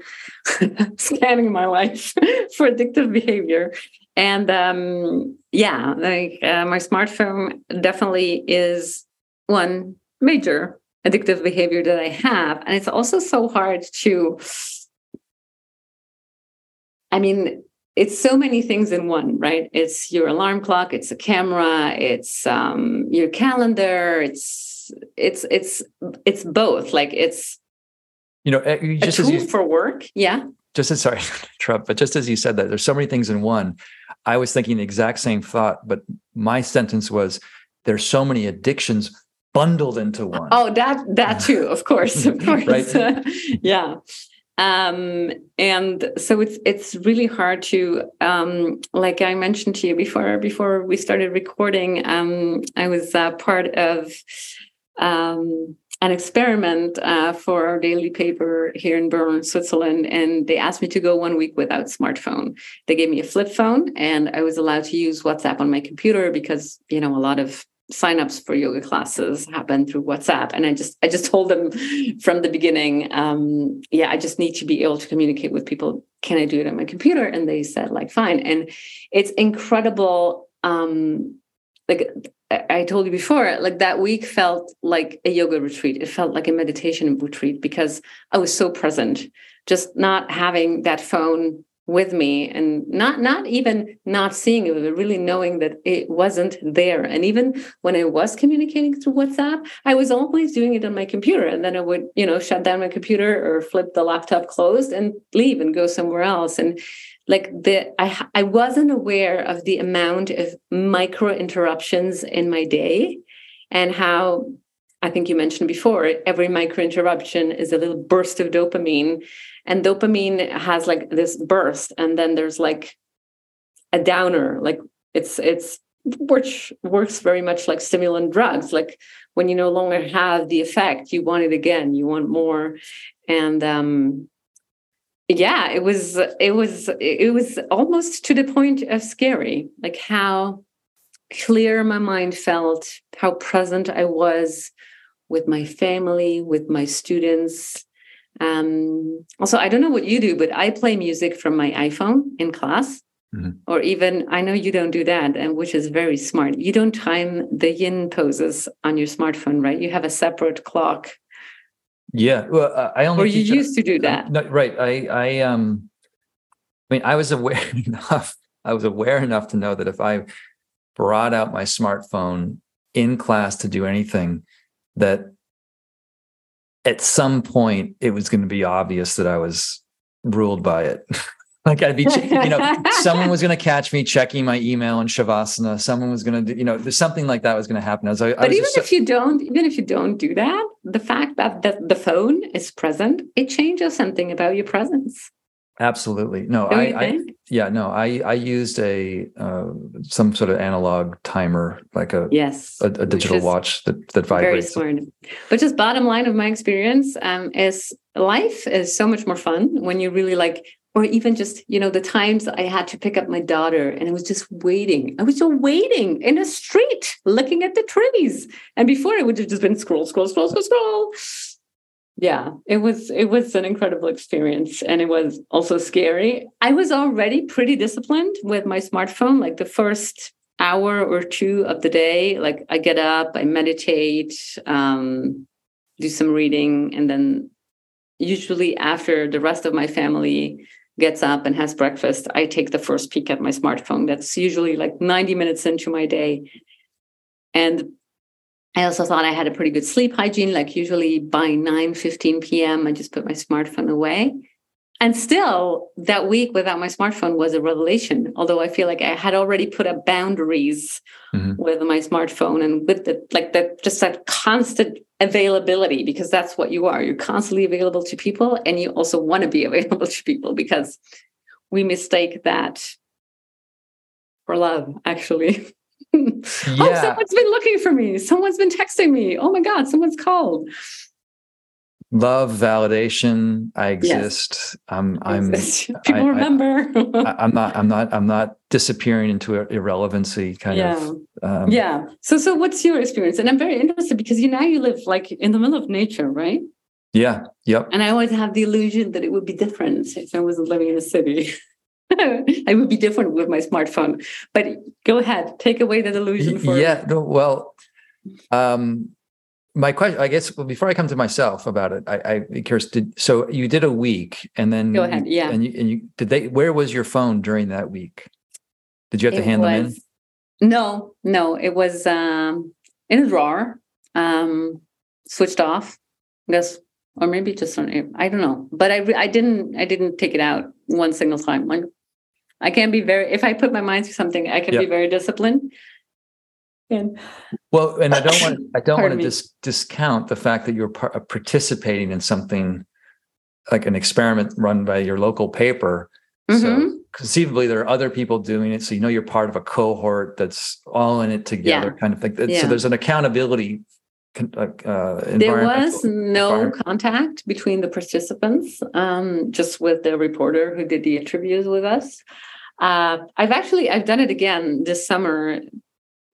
scanning my life for addictive behavior. And um, yeah, like uh, my smartphone definitely is one major addictive behavior that I have. And it's also so hard to, I mean, it's so many things in one, right? It's your alarm clock, it's a camera, it's um, your calendar, it's, it's it's it's both like it's you know you just a tool as you, for work yeah just as sorry Trump but just as you said that there's so many things in one. I was thinking the exact same thought, but my sentence was there's so many addictions bundled into one. Oh, that that too, of course, of course. Right? yeah um and so it's it's really hard to um like I mentioned to you before before we started recording um I was uh, part of Um, an experiment uh, for our daily paper here in Bern, Switzerland, and they asked me to go one week without smartphone. They gave me a flip phone, and I was allowed to use WhatsApp on my computer because, you know, a lot of signups for yoga classes happen through WhatsApp. And I just I just told them from the beginning, um, yeah, I just need to be able to communicate with people. Can I do it on my computer? And they said, like, fine. And it's incredible. Um, like I told you before, like that week felt like a yoga retreat. It felt like a meditation retreat because I was so present, just not having that phone with me and not not even not seeing it, but really knowing that it wasn't there. And even when I was communicating through WhatsApp, I was always doing it on my computer. And then I would, you know, shut down my computer or flip the laptop closed and leave and go somewhere else. And like the, I, I wasn't aware of the amount of micro interruptions in my day and how, I think you mentioned before, every micro interruption is a little burst of dopamine, and dopamine has like this burst. And then there's like a downer, like it's, it's, which works very much like stimulant drugs. Like when you no longer have the effect, you want it again, you want more. And, um, yeah, it was, it was, it was almost to the point of scary, like how clear my mind felt, how present I was with my family, with my students. Um, also, I don't know what you do, but I play music from my iPhone in class, mm-hmm. or even, I know you don't do that, and which is very smart. You don't time the yin poses on your smartphone, right? You have a separate clock. Yeah, well, I only. Or you used to do that, no, right? I, I, um, I mean, I was aware enough. I was aware enough to know that if I brought out my smartphone in class to do anything, that at some point it was going to be obvious that I was ruled by it. Like I'd be, you know, someone was going to catch me checking my email in Shavasana. Someone was going to, do, you know, something like that was going to happen. I was, I, but I was even just, if you don't, even if you don't do that, the fact that the, the phone is present, it changes something about your presence. Absolutely. No, don't I, I yeah, no, I, I used a, uh, some sort of analog timer, like a, yes, a, a digital watch that, that vibrates. Very smart. But just bottom line of my experience, um, is life is so much more fun when you really like, or even just, you know, the times I had to pick up my daughter and I was just waiting. I was just waiting in a street, looking at the trees. And before it would have just been scroll, scroll, scroll, scroll, scroll. Yeah, it was it was an incredible experience. And it was also scary. I was already pretty disciplined with my smartphone. Like the first hour or two of the day, like I get up, I meditate, um, do some reading. And then usually after the rest of my family gets up and has breakfast, I take the first peek at my smartphone. That's usually like ninety minutes into my day. And I also thought I had a pretty good sleep hygiene. Like usually by nine fifteen p.m., I just put my smartphone away. And still that week without my smartphone was a revelation. Although I feel like I had already put up boundaries mm-hmm. with my smartphone and with the, like that, just that constant availability, because that's what you are. You're constantly available to people. And you also want to be available to people because we mistake that for love, actually. Yeah. Oh, someone's been looking for me. Someone's been texting me. Oh my God, someone's called. Love, validation. I exist. Yes. I'm, I'm, exist. People I, remember. I, I'm not, I'm not, I'm not disappearing into irrelevancy kind yeah. of. Um, yeah. So, so what's your experience? And I'm very interested because you now you live like in the middle of nature, right? Yeah. Yep. And I always have the illusion that it would be different if I wasn't living in a city. I would be different with my smartphone, but go ahead, take away that illusion. For yeah, no, well, um, my question, I guess, well, before I come to myself about it, I, I curious. Did, so you did a week, and then go ahead, you, yeah. And you, and you did they? Where was your phone during that week? Did you have to it hand was, them in? No, no, it was um, in a drawer, um, switched off. I guess. Or maybe just on, I don't know, but I, I didn't, I didn't take it out one single time. Like I can be very, if I put my mind to something, I can yep. be very disciplined. And well, and I don't want, I don't want to dis- discount the fact that you're par- participating in something like an experiment run by your local paper. Mm-hmm. So conceivably there are other people doing it. So, you know, you're part of a cohort that's all in it together yeah. kind of thing. Yeah. So there's an accountability Uh, there was no contact between the participants, um, just with the reporter who did the interviews with us. Uh, I've actually, I've done it again this summer.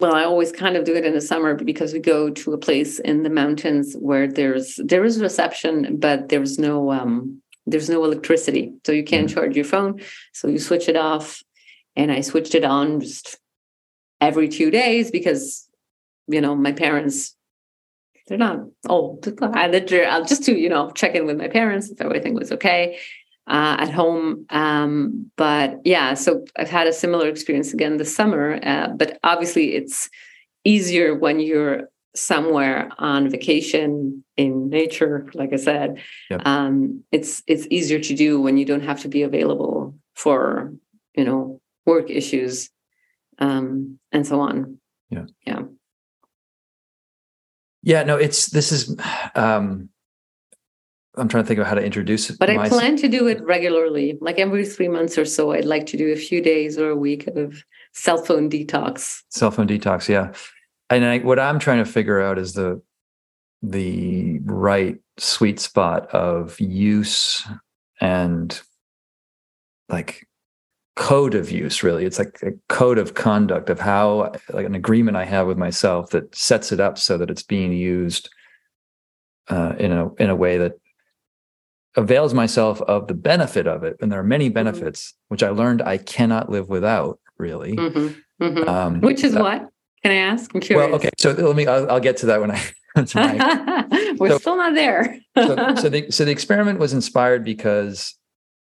Well, I always kind of do it in the summer because we go to a place in the mountains where there's, there is reception, but there's no, um, there's no electricity. So you can't mm-hmm. charge your phone. So you switch it off, and I switched it on just every two days because, you know, my parents, they're not old. I just to, you know, check in with my parents if everything was okay uh, at home. Um, but yeah, so I've had a similar experience again this summer. Uh, but obviously, it's easier when you're somewhere on vacation in nature. Like I said, yep. um, it's it's easier to do when you don't have to be available for, you know, work issues um, and so on. Yeah. Yeah. Yeah, no, it's, this is, um, I'm trying to think of how to introduce it. But I plan to do it regularly, like every three months or so. I'd like to do a few days or a week of cell phone detox. Cell phone detox, yeah. And I, what I'm trying to figure out is the the right sweet spot of use and like code of use, really. It's like a code of conduct of how, like an agreement I have with myself that sets it up so that it's being used uh, in a in a way that avails myself of the benefit of it. And there are many benefits, mm-hmm. which I learned I cannot live without, really. Mm-hmm. Mm-hmm. Um, which is uh, what? Can I ask? I'm curious. Well, okay. So let me, I'll, I'll get to that when I, my, we're so, still not there. so, so, the, so the experiment was inspired because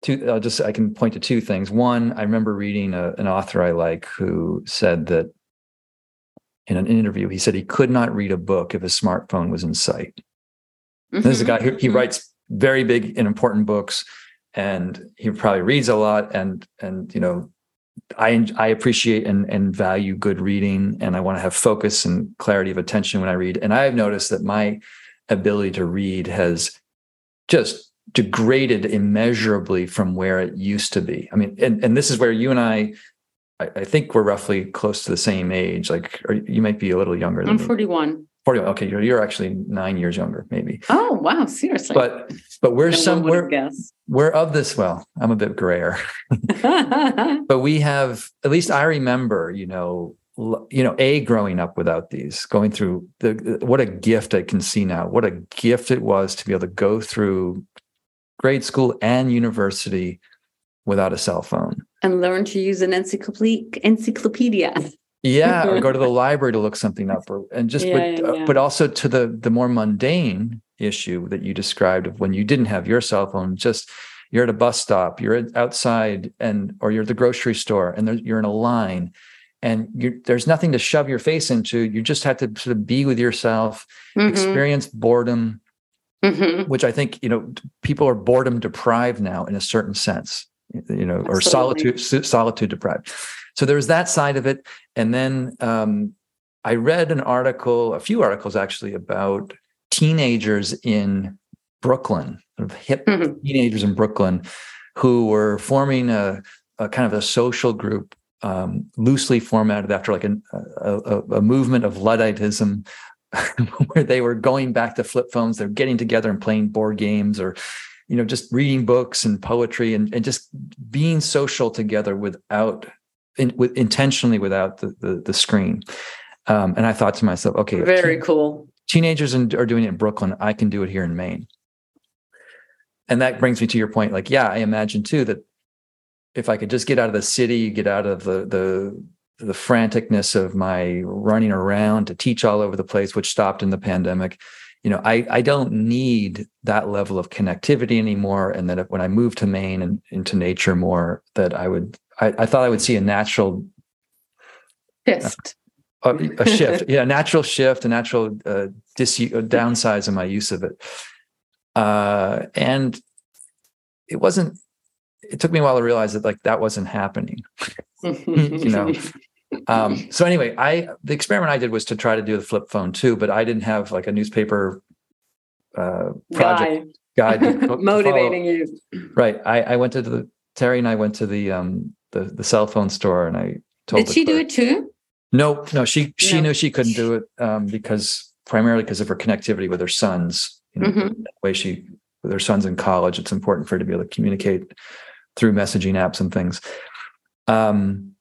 Two, I'll just, I can point to two things. One, I remember reading a, an author I like who said that in an interview, he said he could not read a book if his smartphone was in sight. Mm-hmm. This is a guy who he writes very big and important books, and he probably reads a lot. And, and, you know, I, I appreciate and, and value good reading, and I want to have focus and clarity of attention when I read. And I've noticed that my ability to read has just degraded immeasurably from where it used to be. I mean, and, and this is where you and I, I, I think we're roughly close to the same age. Like, or you might be a little younger than I'm forty-one. Me. forty-one. Okay. You're, you're actually nine years younger, maybe. Oh, wow. Seriously. But, but we're somewhere, we're of this, well, I'm a bit grayer, but we have, at least I remember, you know, you know, A, growing up without these, going through the, what a gift I can see now, what a gift it was to be able to go through grade school and university without a cell phone. And learn to use an encyclope- encyclopedia. Yeah, or go to the library to look something up. Or, and just, yeah, but, yeah. but also to the, the more mundane issue that you described of when you didn't have your cell phone, just you're at a bus stop, you're outside, and or you're at the grocery store, and there, you're in a line, and you, there's nothing to shove your face into. You just have to sort of be with yourself, mm-hmm. experience boredom. Mm-hmm. Which I think, you know, people are boredom deprived now in a certain sense, you know, Absolutely. Or solitude, solitude deprived. So there's that side of it. And then um, I read an article, a few articles actually, about teenagers in Brooklyn, sort of hip mm-hmm. teenagers in Brooklyn who were forming a, a kind of a social group, um, loosely formatted after like an, a, a, a movement of Ludditism, where they were going back to flip phones. They're getting together and playing board games, or, you know, just reading books and poetry, and, and just being social together without, in, with, intentionally without the the, the screen. Um, and I thought to myself, okay, very te- cool. Teenagers in, are doing it in Brooklyn. I can do it here in Maine. And that brings me to your point. Like, yeah, I imagine too that if I could just get out of the city, get out of the the. the franticness of my running around to teach all over the place, which stopped in the pandemic, you know, I, I don't need that level of connectivity anymore. And that if, when I moved to Maine and into nature more, that I would, I, I thought I would see a natural shift, uh, a, a shift, yeah, a natural shift, a natural uh, dis- downsize in my use of it. Uh, and it wasn't, it took me a while to realize that like that wasn't happening, you know? Um, so anyway, I, the experiment I did was to try to do the flip phone too, but I didn't have like a newspaper uh, project guide, guide to, motivating to you. Right. I, I went to the, Terry and I went to the, um, the, the cell phone store, and I told her. Did she do it too? No, no, she, she no. knew she couldn't do it um, because primarily because of her connectivity with her sons. You know, mm-hmm. the way she, with her son's in college, it's important for her to be able to communicate through messaging apps and things. Um,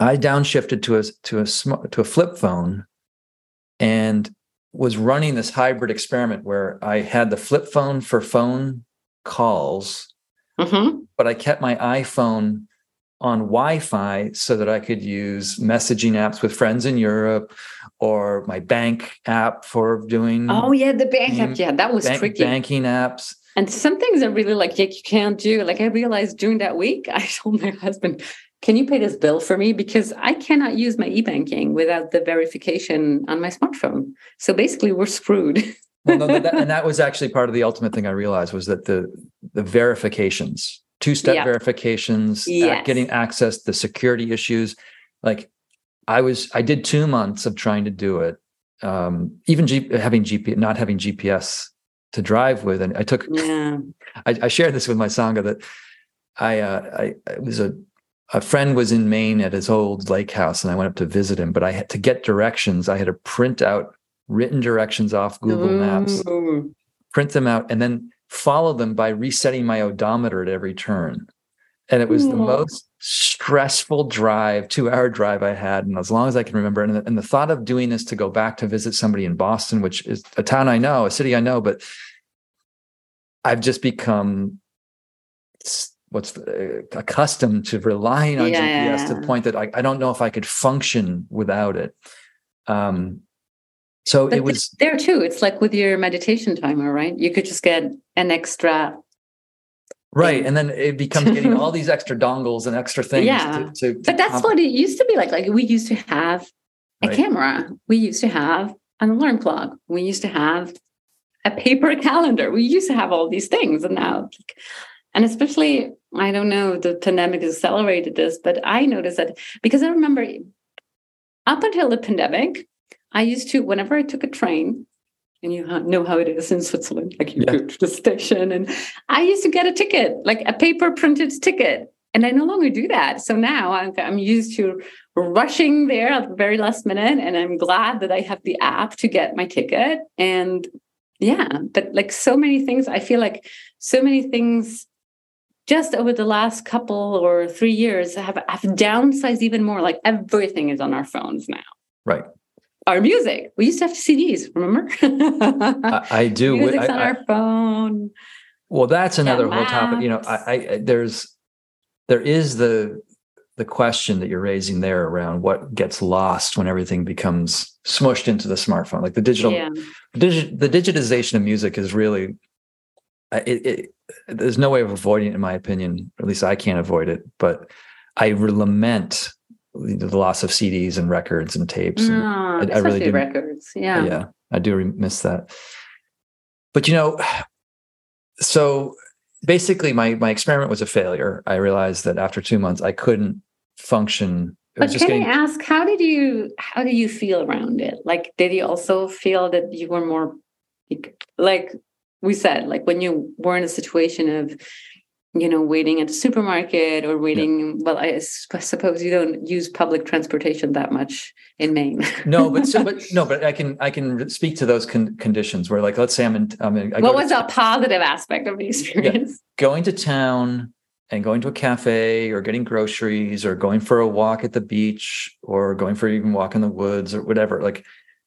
I downshifted to a to a sm- to a flip phone, and was running this hybrid experiment where I had the flip phone for phone calls, mm-hmm. but I kept my iPhone on Wi-Fi so that I could use messaging apps with friends in Europe, or my bank app for doing. Oh yeah, the bank app. Yeah, that was bank, tricky. Banking apps. And some things I really like, like you can't do. Like I realized during that week, I told my husband, can you pay this bill for me? Because I cannot use my e-banking without the verification on my smartphone. So basically we're screwed. Well, no, that, and that was actually part of the ultimate thing I realized was that the, the verifications, two-step yeah. verifications, yes. getting access, the security issues. Like I was, I did two months of trying to do it. Um, even G, having G P, not having G P S to drive with. And I took, yeah. I, I shared this with my Sangha that I, uh, I, I was a, A friend was in Maine at his old lake house, and I went up to visit him. But I had to get directions. I had to print out written directions off Google Maps, Ooh. print them out, and then follow them by resetting my odometer at every turn. And it was Ooh. the most stressful drive, two-hour drive I had, and as long as I can remember. And the, and the thought of doing this to go back to visit somebody in Boston, which is a town I know, a city I know, but I've just become what's uh, accustomed to relying on yeah. G P S to the point that I, I don't know if I could function without it. Um, so but it was there too. It's like with your meditation timer, right? You could just get an extra. Right. Thing. And then it becomes getting all these extra dongles and extra things. Yeah. To, to, but that's comp- what it used to be like. Like we used to have a right. camera. We used to have an alarm clock. We used to have a paper calendar. We used to have all these things. And now, like, and especially, I don't know, the pandemic has accelerated this, but I noticed that because I remember up until the pandemic, I used to, whenever I took a train, and you know how it is in Switzerland, like you yeah. go to the station, and I used to get a ticket, like a paper printed ticket. And I no longer do that. So now I'm, I'm used to rushing there at the very last minute. And I'm glad that I have the app to get my ticket. And yeah, but like so many things, I feel like so many things just over the last couple or three years have, have downsized even more. Like everything is on our phones now. Right. Our music. We used to have C Ds, remember? I, I do. Music's I, on I, our phone. Well, that's another yeah, whole topic. You know, I, I there's there is the the question that you're raising there around what gets lost when everything becomes smushed into the smartphone. Like the digital yeah. digi- the digitization of music is really It, it, there's no way of avoiding it, in my opinion. At least I can't avoid it. But I lament the loss of C Ds and records and tapes. And oh, I, I really do records. Yeah, yeah, I do miss that. But you know, so basically, my my experiment was a failure. I realized that after two months, I couldn't function. It but was just can getting... I ask, how did you how do you feel around it? Like, did you also feel that you were more like? We said, like when you were in a situation of, you know, waiting at the supermarket or waiting, yeah. well, I suppose you don't use public transportation that much in Maine. no, but, so, but no, but I can I can speak to those con- conditions where, like, let's say I'm in. I'm in I what was to, a positive aspect of the experience? Yeah, going to town and going to a cafe or getting groceries or going for a walk at the beach or going for even walk in the woods or whatever, like.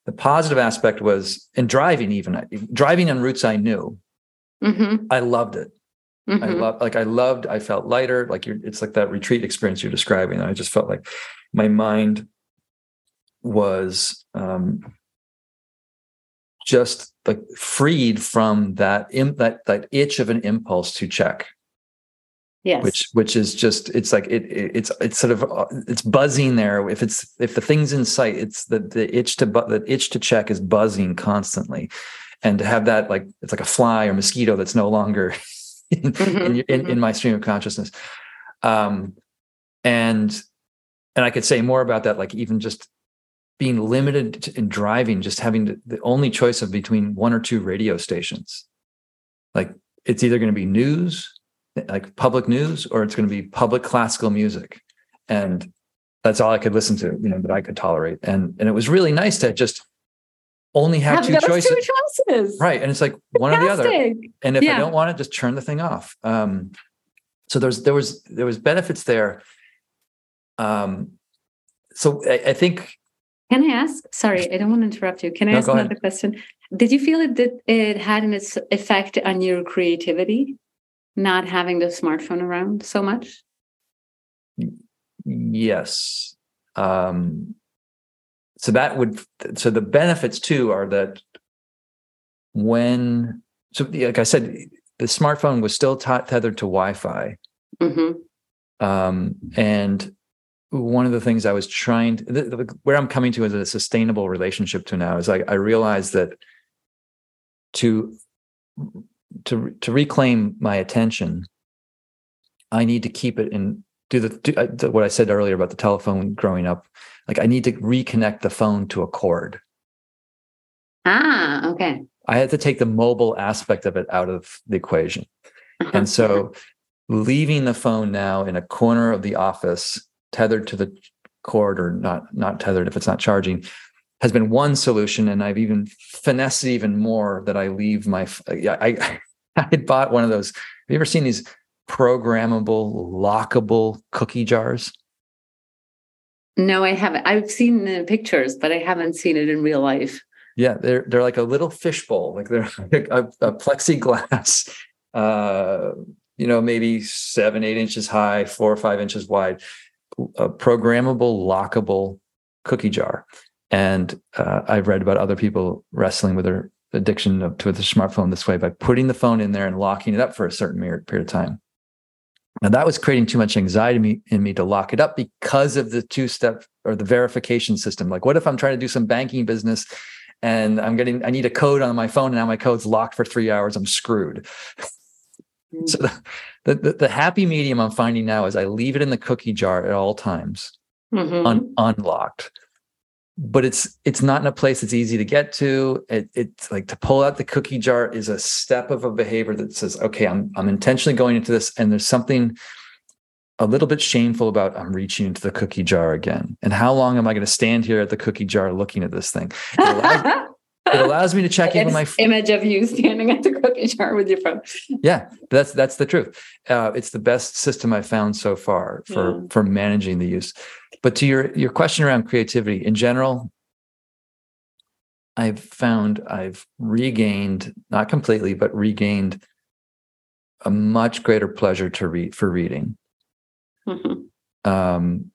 The positive aspect was, and driving even, driving on routes I knew, mm-hmm. I loved it. Mm-hmm. I loved, like I loved, I felt lighter. Like you're, it's like that retreat experience you're describing. I just felt like my mind was um, just like freed from that, imp, that that itch of an impulse to check. Yes. Which which is just it's like it, it it's it's sort of it's buzzing there. If it's if the thing's in sight, it's the the itch to bu- the itch to check is buzzing constantly, and to have that like it's like a fly or mosquito that's no longer in, mm-hmm. in, in, in my stream of consciousness. Um, and and I could say more about that. Like even just being limited to, in driving, just having to, the only choice of between one or two radio stations. Like it's either going to be news. Like public news, or it's going to be public classical music, and that's all I could listen to, you know, that I could tolerate. And and it was really nice to just only have, have two, choices. two choices. Right. And it's like Fantastic. one or the other. And if yeah. I don't want it, just turn the thing off. Um, so there's, there was, there was benefits there. Um, so I, I think. Can I ask, sorry, I don't want to interrupt you. Can I no, ask another ahead. question? Did you feel it, that it had an effect on your creativity, not having the smartphone around so much? Yes. Um, so that would, so the benefits too are that when, so like I said, the smartphone was still t- tethered to Wi-Fi. Mm-hmm. Um, and one of the things I was trying to, the, the, where I'm coming to is a sustainable relationship to now is like, I realized that to, to, to reclaim my attention, I need to keep it in, do the, do, uh, the what I said earlier about the telephone growing up. Like I need to reconnect the phone to a cord. Ah, okay. I had to take the mobile aspect of it out of the equation. Uh-huh. And so leaving the phone now in a corner of the office, tethered to the cord or not, not tethered if it's not charging, has been one solution. And I've even finessed it even more that I leave my, I, I had bought one of those. Have you ever seen these programmable, lockable cookie jars? No, I haven't. I've seen the pictures, but I haven't seen it in real life. Yeah, they're they're like a little fishbowl, like they're like a, a plexiglass, uh, you know, maybe seven, eight inches high, four or five inches wide, a programmable, lockable cookie jar. And uh, I've read about other people wrestling with their addiction to the smartphone this way by putting the phone in there and locking it up for a certain period of time. Now that was creating too much anxiety in me, in me to lock it up because of the two-step or the verification system. Like, what if I'm trying to do some banking business and I'm getting, I need a code on my phone and now my code's locked for three hours. I'm screwed. Mm-hmm. So the, the the happy medium I'm finding now is I leave it in the cookie jar at all times, mm-hmm. un, unlocked. But it's it's not in a place that's easy to get to. It, it's like to pull out the cookie jar is a step of a behavior that says, okay, I'm I'm intentionally going into this, and there's something a little bit shameful about I'm reaching into the cookie jar again. And how long am I going to stand here at the cookie jar looking at this thing? It allows, it allows me to check in with my phone. Image of you standing at the cookie jar with your phone. Yeah, that's that's the truth. Uh, it's the best system I've found so far for yeah. for managing the use. But to your, your question around creativity, in general, I've found I've regained, not completely, but regained a much greater pleasure to read for reading. Mm-hmm. Um,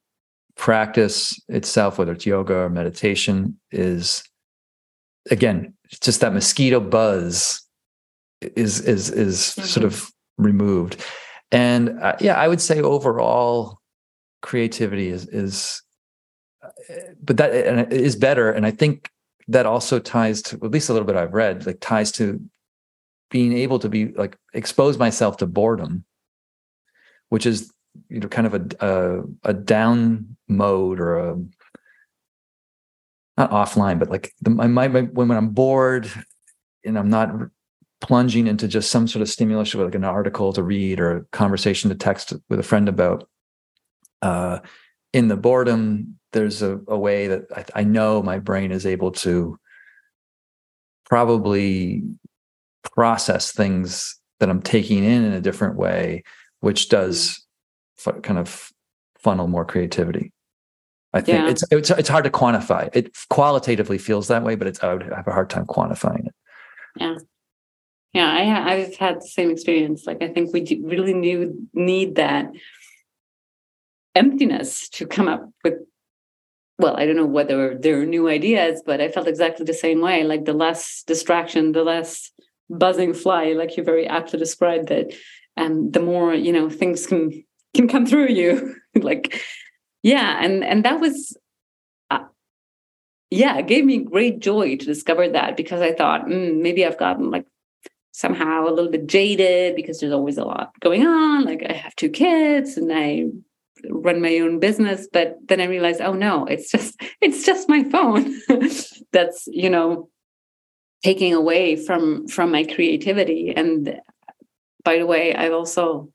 practice itself, whether it's yoga or meditation, is, again, it's just that mosquito buzz is, is, is mm-hmm. sort of removed. And uh, yeah, I would say overall, creativity is, is, but that and is better. And I think that also ties to, at least a little bit I've read, like ties to being able to be like, expose myself to boredom, which is, you know, kind of a, a, a down mode or a, not offline, but like the, my, my, when, when I'm bored and I'm not plunging into just some sort of stimulus with like an article to read or a conversation to text with a friend about, Uh, in the boredom, there's a, a way that I, I know my brain is able to probably process things that I'm taking in in a different way, which does f- kind of funnel more creativity. I think yeah. it's, it's it's hard to quantify. It qualitatively feels that way, but it's I would have a hard time quantifying it. Yeah, yeah. I ha- I've had the same experience. Like I think we do really need need that emptiness to come up with, well, I don't know whether there are new ideas, but I felt exactly the same way. Like the less distraction, the less buzzing fly, like you very aptly described it. And the more, you know, things can, can come through you. Like, yeah. And, and that was, uh, yeah, it gave me great joy to discover that because I thought mm, maybe I've gotten like somehow a little bit jaded because there's always a lot going on. Like I have two kids and I run my own business, but then I realized, oh no, it's just, it's just my phone that's, you know, taking away from, from my creativity. And by the way, I've also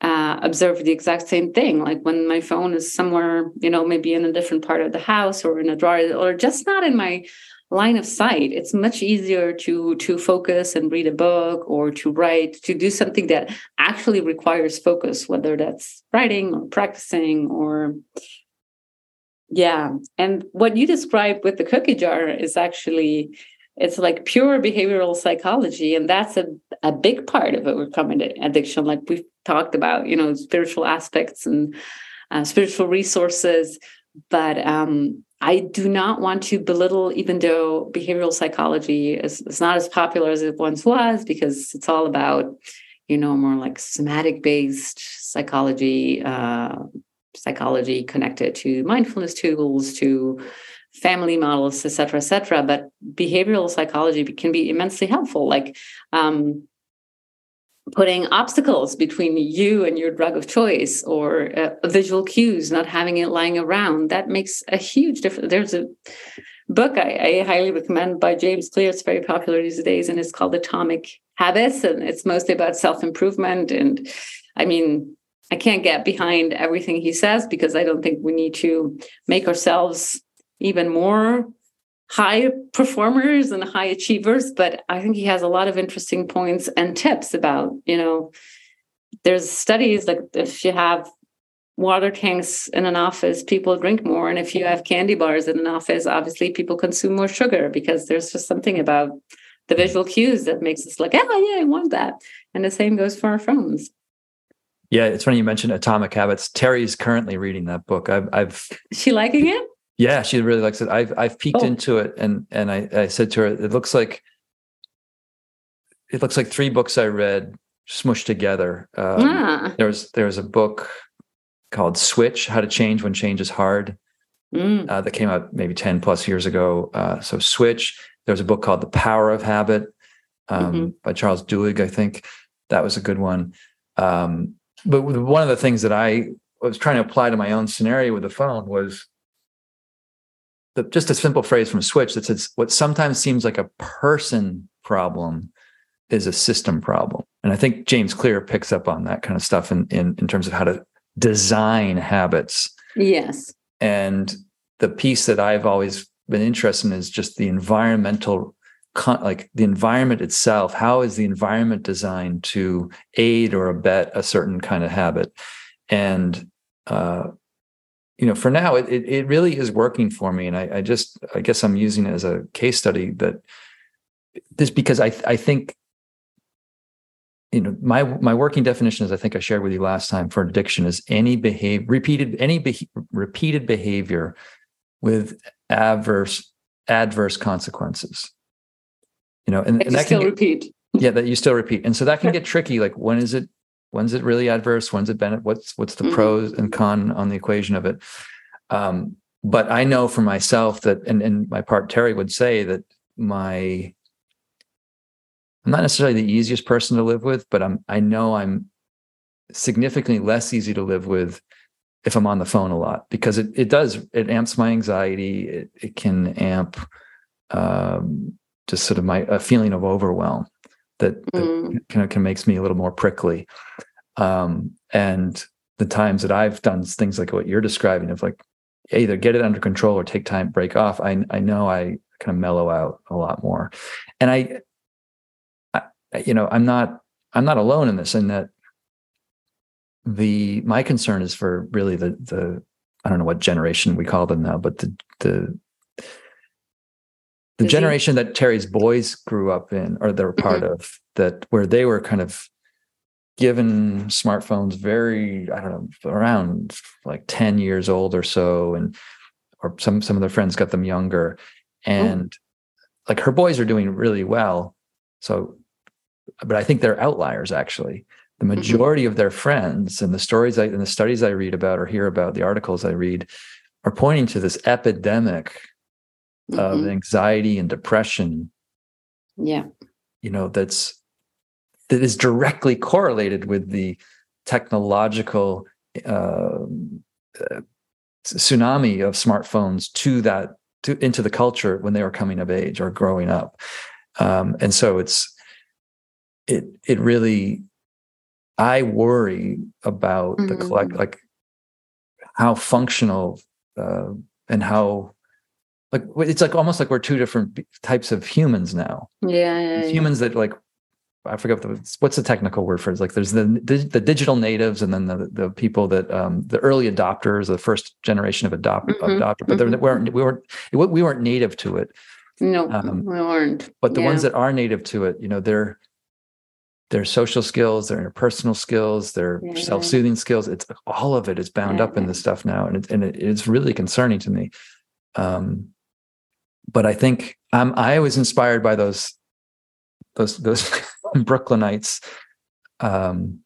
uh, observed the exact same thing. Like when my phone is somewhere, you know, maybe in a different part of the house or in a drawer or just not in my line of sight. It's much easier to to focus and read a book or to write, to do something that actually requires focus, whether that's writing or practicing or... Yeah. And what you described with the cookie jar is actually, it's like pure behavioral psychology. And that's a, a big part of overcoming addiction. Like we've talked about, you know, spiritual aspects and uh, spiritual resources. But um, I do not want to belittle, even though behavioral psychology is, is not as popular as it once was, because it's all about, you know, more like somatic-based psychology, uh psychology connected to mindfulness tools, to family models, et cetera, et cetera. But behavioral psychology can be immensely helpful, like um, putting obstacles between you and your drug of choice, or uh, visual cues, not having it lying around. That makes a huge difference. There's a book I, I highly recommend by James Clear. It's very popular these days, and it's called Atomic Habits. And it's mostly about self-improvement. And I mean, I can't get behind everything he says, because I don't think we need to make ourselves even more high performers and high achievers. But I think he has a lot of interesting points and tips about, you know, there's studies like if you have water tanks in an office, people drink more. And if you have candy bars in an office, obviously people consume more sugar, because there's just something about the visual cues that makes us like, oh, yeah, I want that. And the same goes for our phones. Yeah, it's funny you mentioned Atomic Habits. Terry's currently reading that book. I've, I've she liking it? Yeah, she really likes it. I've I've peeked oh. into it, and and I, I said to her, it looks like it looks like three books I read smushed together. Um, ah. There was there was a book called Switch: How to Change When Change is Hard, mm. uh, that came out maybe ten plus years ago. Uh, so Switch. There was a book called The Power of Habit um, mm-hmm. by Charles Duhigg, I think. That was a good one. Um, But one of the things that I was trying to apply to my own scenario with the phone was the, just a simple phrase from Switch that says, what sometimes seems like a person problem is a system problem. And I think James Clear picks up on that kind of stuff in, in, in terms of how to design habits. Yes. And the piece that I've always been interested in is just the environmental, like the environment itself. How is the environment designed to aid or abet a certain kind of habit? And, uh, you know, for now, it it really is working for me. And I, I just, I guess I'm using it as a case study, that just because I I think, you know, my, my working definition, as I think I shared with you last time, for addiction is any behavior, repeated, any be- repeated behavior with adverse, adverse consequences. You know, and, and that still can get, repeat. Yeah, that you still repeat, and so that can get tricky. Like, when is it? When's it really adverse? When's it benefit? What's what's the mm-hmm. pros and con on the equation of it? Um, but I know for myself that, and, and my part Terry would say that my, I'm not necessarily the easiest person to live with, but I'm I know I'm significantly less easy to live with if I'm on the phone a lot, because it it does it amps my anxiety. It it can amp. Um, just sort of my a feeling of overwhelm that, that mm. kind of can makes me a little more prickly. Um, and the times that I've done things like what you're describing of like, either get it under control or take time, break off. I I know I kind of mellow out a lot more. And I, I you know, I'm not, I'm not alone in this, in that the, my concern is for really the, the, I don't know what generation we call them now, but the, the, The Is generation he? that Terry's boys grew up in, or they're part mm-hmm. of, that where they were kind of given smartphones very, I don't know, around like ten years old or so, and or some some of their friends got them younger, and oh. like her boys are doing really well. So, but I think they're outliers actually. The majority mm-hmm. of their friends, and the stories I, and the studies I read about or hear about, the articles I read, are pointing to this epidemic of mm-hmm. anxiety and depression. Yeah. You know, that's, that is directly correlated with the technological uh, uh, tsunami of smartphones to that, to into the culture when they were coming of age or growing up. Um, and so it's, it, it really, I worry about mm-hmm. the collect, like how functional uh, and how, like it's like almost like we're two different types of humans now. Yeah, yeah, yeah. Humans that like, I forget what the, what's the technical word for it. It's like there's the the digital natives, and then the the people that um, the early adopters, the first generation of adopt mm-hmm. adopter, but mm-hmm. they weren't we weren't we weren't native to it. No, um, we weren't. But the yeah. ones that are native to it, you know, they're. Their social skills, their interpersonal skills, their yeah. self-soothing skills, it's all of it is bound yeah. up in this stuff now. And, it, and it, it's really concerning to me. Um, but I think I'm, I was inspired by those, those, those Brooklynites. Um,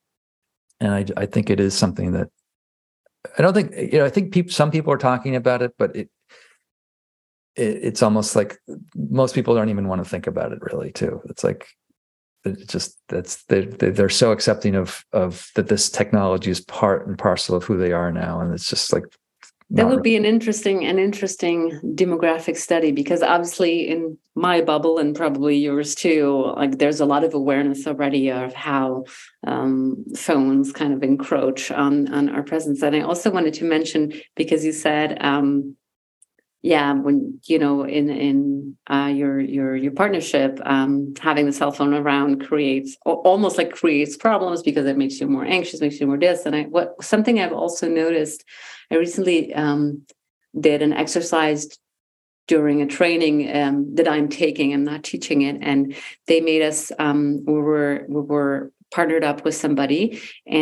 and I, I think it is something that I don't think, you know, I think people, some people are talking about it, but it, it it's almost like most people don't even want to think about it really too. It's like, It just that's they they're so accepting of of that this technology is part and parcel of who they are now, and it's just like that would really. be an interesting an interesting demographic study, because obviously in my bubble and probably yours too, like there's a lot of awareness already of how um, phones kind of encroach on on our presence. And I also wanted to mention, because you said. Um, Yeah, when you know in in uh, your your your partnership, um, having the cell phone around creates almost like creates problems, because it makes you more anxious, makes you more this. And I what something I've also noticed. I recently um, did an exercise during a training um, that I'm taking. I'm not teaching it, and they made us. Um, we were we were. partnered up with somebody,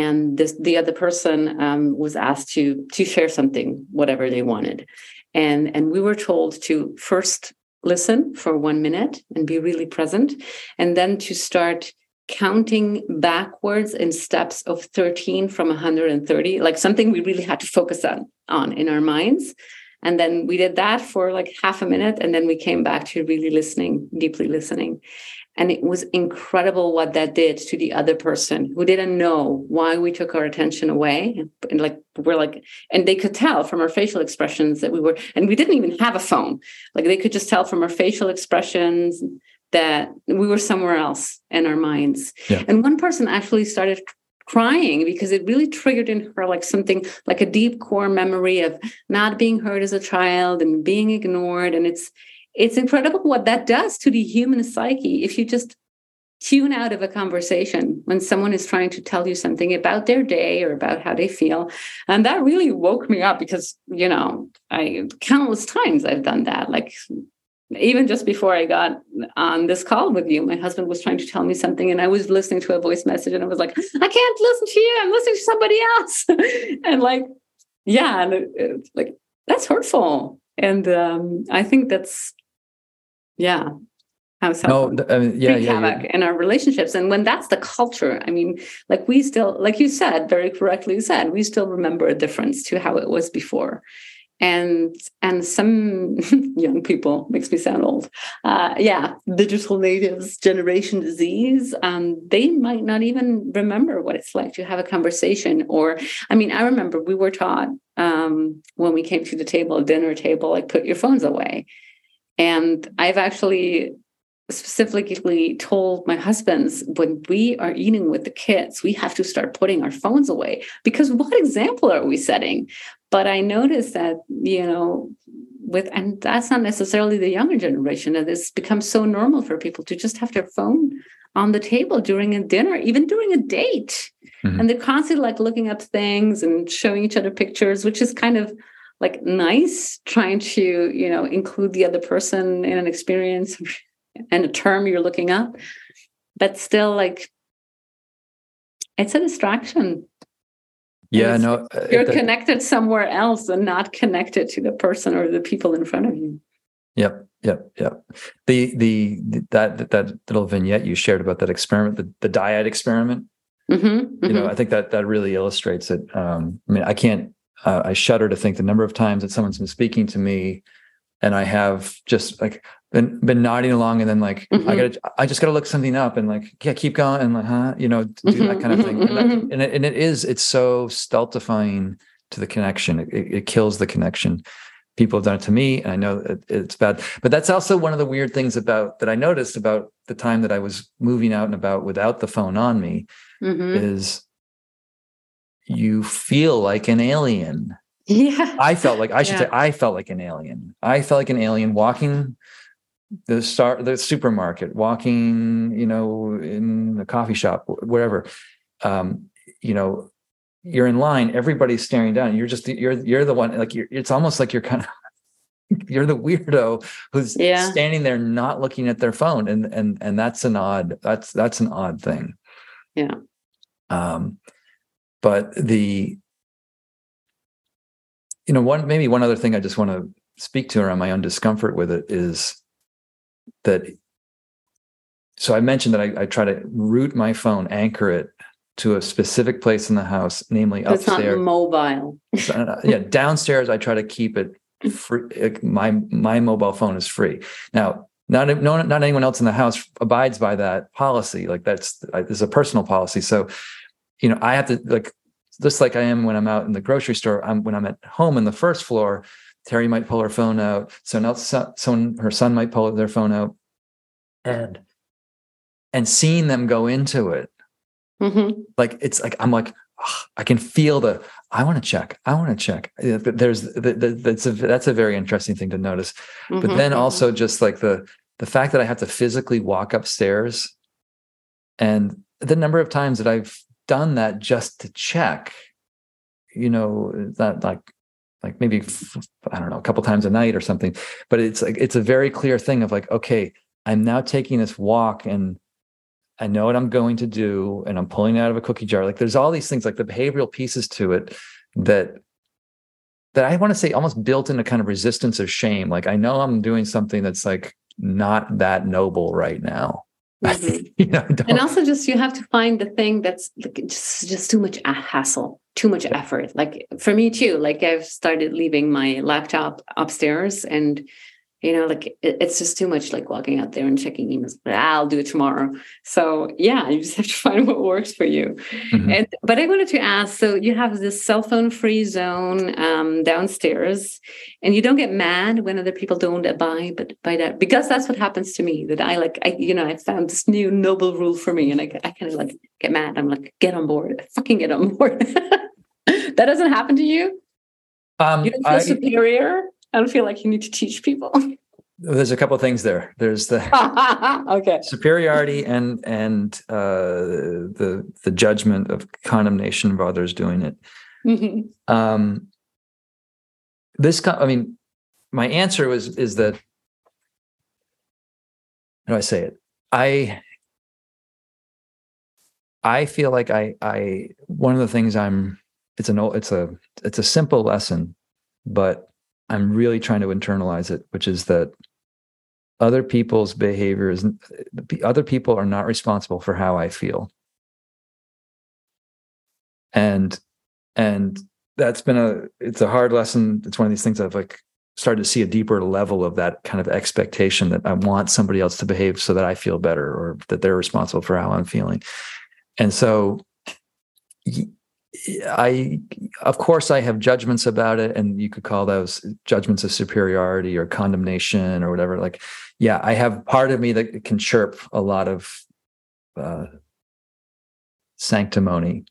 and this, the other person um, was asked to to share something, whatever they wanted. And, and we were told to first listen for one minute and be really present, and then to start counting backwards in steps of thirteen from one hundred thirty, like something we really had to focus on, on in our minds. And then we did that for like half a minute, and then we came back to really listening, deeply listening. And it was incredible what that did to the other person, who didn't know why we took our attention away. And like, we're like, and they could tell from our facial expressions that we were, and we didn't even have a phone. Like they could just tell from our facial expressions that we were somewhere else in our minds. Yeah. And one person actually started crying, because it really triggered in her like something like a deep core memory of not being heard as a child and being ignored. And it's it's incredible what that does to the human psyche if you just tune out of a conversation when someone is trying to tell you something about their day or about how they feel. And that really woke me up, because you know I countless times I've done that. Like even just before I got on this call with you, my husband was trying to tell me something, and I was listening to a voice message, and I was like, I can't listen to you. I'm listening to somebody else. And like, yeah, and it, it, like that's hurtful. And um, I think that's, yeah. How no, I mean, yeah, yeah, havoc yeah. in our relationships. And when that's the culture, I mean, like we still, like you said, very correctly said, we still remember a difference to how it was before. And and some young people, makes me sound old, uh, yeah, digital natives, generation disease, um, they might not even remember what it's like to have a conversation. Or, I mean, I remember we were taught um, when we came to the table, dinner table, like put your phones away. And I've actually specifically told my husbands, when we are eating with the kids, we have to start putting our phones away, because what example are we setting? But I noticed that, you know, with, and that's not necessarily the younger generation, that it's become so normal for people to just have their phone on the table during a dinner, even during a date. Mm-hmm. And they're constantly like looking up things and showing each other pictures, which is kind of like nice, trying to, you know, include the other person in an experience and a term you're looking up, but still like, it's a distraction. Yeah, no, you're that, connected somewhere else and not connected to the person or the people in front of you. Yep, yep, yep. The the, the that that little vignette you shared about that experiment, the, the dyad experiment. Mm-hmm, mm-hmm. You know, I think that that really illustrates it. Um, I mean, I can't. Uh, I shudder to think the number of times that someone's been speaking to me, and I have just like been been nodding along, and then like mm-hmm. I gotta, I just gotta look something up, and like yeah, keep going, and like huh, you know, do mm-hmm. that kind of thing, and, that, mm-hmm. and, it, and it is, it's so stultifying to the connection. It, it kills the connection. People have done it to me, and I know it, it's bad. But that's also one of the weird things about that I noticed about the time that I was moving out and about without the phone on me mm-hmm. is you feel like an alien. Yeah. I felt like I should yeah. say I felt like an alien. I felt like an alien walking the star, the supermarket, walking, you know, in the coffee shop, wherever. Um, you know, you're in line. Everybody's staring down. You're just you're you're the one. Like you're, it's almost like you're kind of you're the weirdo who's yeah. standing there not looking at their phone, and and and that's an odd that's that's an odd thing. Yeah. Um, but the you know one maybe one other thing I just want to speak to around my own discomfort with it is. That so I mentioned that I, I try to root my phone, anchor it to a specific place in the house, namely it's upstairs. It's not mobile. It's not, yeah, downstairs I try to keep it free. My my mobile phone is free. Now, not no, not anyone else in the house abides by that policy. Like that's is a personal policy. So, you know, I have to like just like I am when I'm out in the grocery store. I'm when I'm at home in the first floor. Terry might pull her phone out. So now someone, her son might pull their phone out, and and seeing them go into it, mm-hmm. like it's like I'm like oh, I can feel the I want to check, I want to check. There's the, the, that's a that's a very interesting thing to notice. Mm-hmm. But then also just like the the fact that I have to physically walk upstairs, and the number of times that I've done that just to check, you know, that like. Like maybe, I don't know, a couple times a night or something, but it's like, it's a very clear thing of like, okay, I'm now taking this walk and I know what I'm going to do. And I'm pulling it out of a cookie jar. Like there's all these things, like the behavioral pieces to it that, that I want to say almost built in a kind of resistance of shame. Like I know I'm doing something that's like not that noble right now. Mm-hmm. you know, and also just, you have to find the thing that's like, just, just too much hassle. Too much effort. Like for me too, like I've started leaving my laptop upstairs and, you know, like it, it's just too much like walking out there and checking emails, but I'll do it tomorrow. So yeah, you just have to find what works for you. Mm-hmm. And, but I wanted to ask, so you have this cell phone free zone um, downstairs and you don't get mad when other people don't abide but by that, because that's what happens to me that I like, I, you know, I found this new noble rule for me and I, I kind of like get mad. I'm like, get on board, fucking get on board. That doesn't happen to you? Um, you don't feel I, superior? I don't feel like you need to teach people. There's a couple of things there. There's the okay. superiority and and uh, the the judgment of condemnation of others doing it. Mm-hmm. Um, this, I mean, my answer was is that how do I say it? I I feel like I I one of the things I'm. It's an old, it's a it's a simple lesson, but I'm really trying to internalize it, which is that other people's behavior is other people are not responsible for how I feel, and and that's been a it's a hard lesson. It's one of these things I've like started to see a deeper level of that kind of expectation that I want somebody else to behave so that I feel better or that they're responsible for how I'm feeling, and so. Y- I, of course, I have judgments about it, and you could call those judgments of superiority or condemnation or whatever. Like, yeah, I have part of me that can chirp a lot of uh, sanctimony,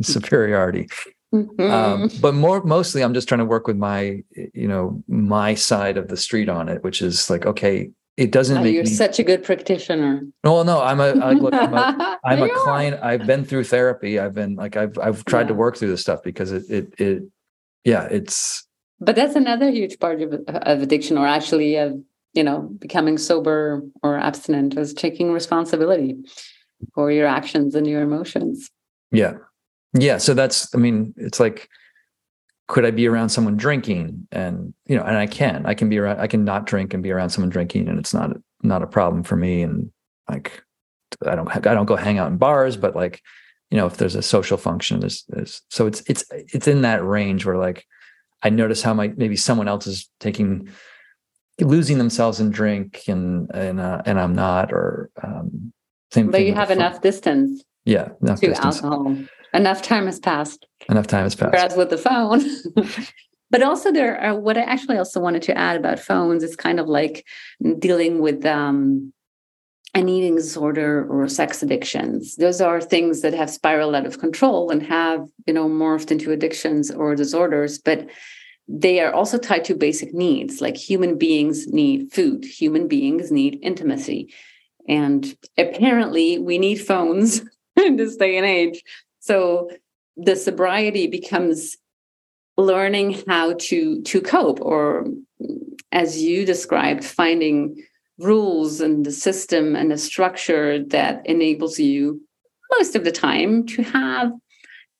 superiority. Mm-hmm. Um, but more, mostly, I'm just trying to work with my, you know, my side of the street on it, which is like, okay. It doesn't oh, make you're me... such a good practitioner. No, no, I'm a, I look, I'm a, I'm a client. Are. I've been through therapy. I've been like, I've, I've tried yeah. to work through this stuff because it, it, it, yeah, it's. But that's another huge part of, of addiction or actually of, you know, becoming sober or abstinent is taking responsibility for your actions and your emotions. Yeah. Yeah. So that's, I mean, it's like, could I be around someone drinking? And, you know, and I can, I can be around, I can not drink and be around someone drinking and it's not, not a problem for me. And like, I don't, I don't go hang out in bars, but like, you know, if there's a social function, there's, there's so it's, it's, it's in that range where like, I notice how my, maybe someone else is taking, losing themselves in drink and, and, uh, and I'm not, or, um, same but you have enough distance. Yeah. Enough to distance. Alcohol. Enough time has passed. Enough time has passed. Whereas with the phone. But also there are, what I actually also wanted to add about phones, it's kind of like dealing with um, an eating disorder or sex addictions. Those are things that have spiraled out of control and have, you know, morphed into addictions or disorders, but they are also tied to basic needs, like human beings need food, human beings need intimacy. And apparently we need phones in this day and age. So the sobriety becomes learning how to, to cope, or as you described, finding rules and the system and the structure that enables you most of the time to have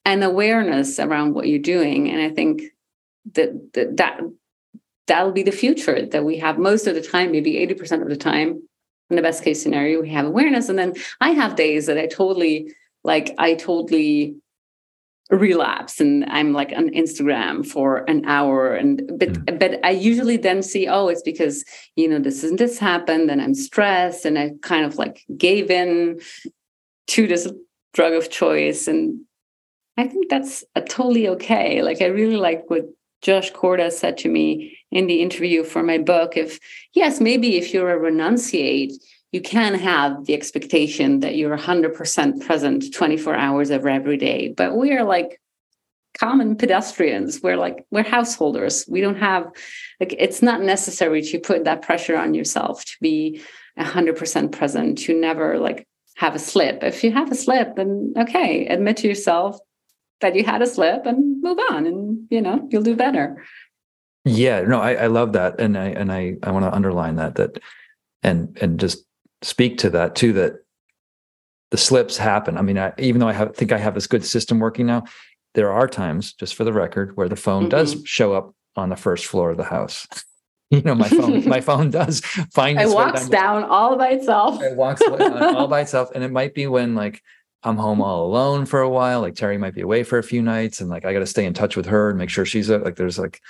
an awareness around what you're doing. And I think that that, that that'll be the future, that we have most of the time, maybe eighty percent of the time, in the best case scenario, we have awareness. And then I have days that I totally, like, I totally relapse and I'm like on Instagram for an hour. And but mm-hmm. but I usually then see, oh, it's because, you know, this and this happened and I'm stressed and I kind of like gave in to this drug of choice. And I think that's a totally okay. Like, I really like what Josh Korda said to me in the interview for my book. If, yes, maybe if you're a renunciate, you can have the expectation that you're one hundred percent present twenty-four hours of every day. But we are like common pedestrians. We're like, we're householders. We don't have, like, it's not necessary to put that pressure on yourself to be one hundred percent present, to never like have a slip. If you have a slip, then okay, admit to yourself that you had a slip and move on, and, you know, you'll do better. Yeah, no, I, I love that. And I, and I, I want to underline that, that, and, and just speak to that too, that the slips happen. I mean, I, even though I have, think I have this good system working now, there are times, just for the record, where the phone mm-hmm. does show up on the first floor of the house. You know, my phone, my phone does find its way down. It walks down all by itself. It walks all by itself. And it might be when, like, I'm home all alone for a while, like Terry might be away for a few nights, and like, I got to stay in touch with her and make sure she's like, there's like,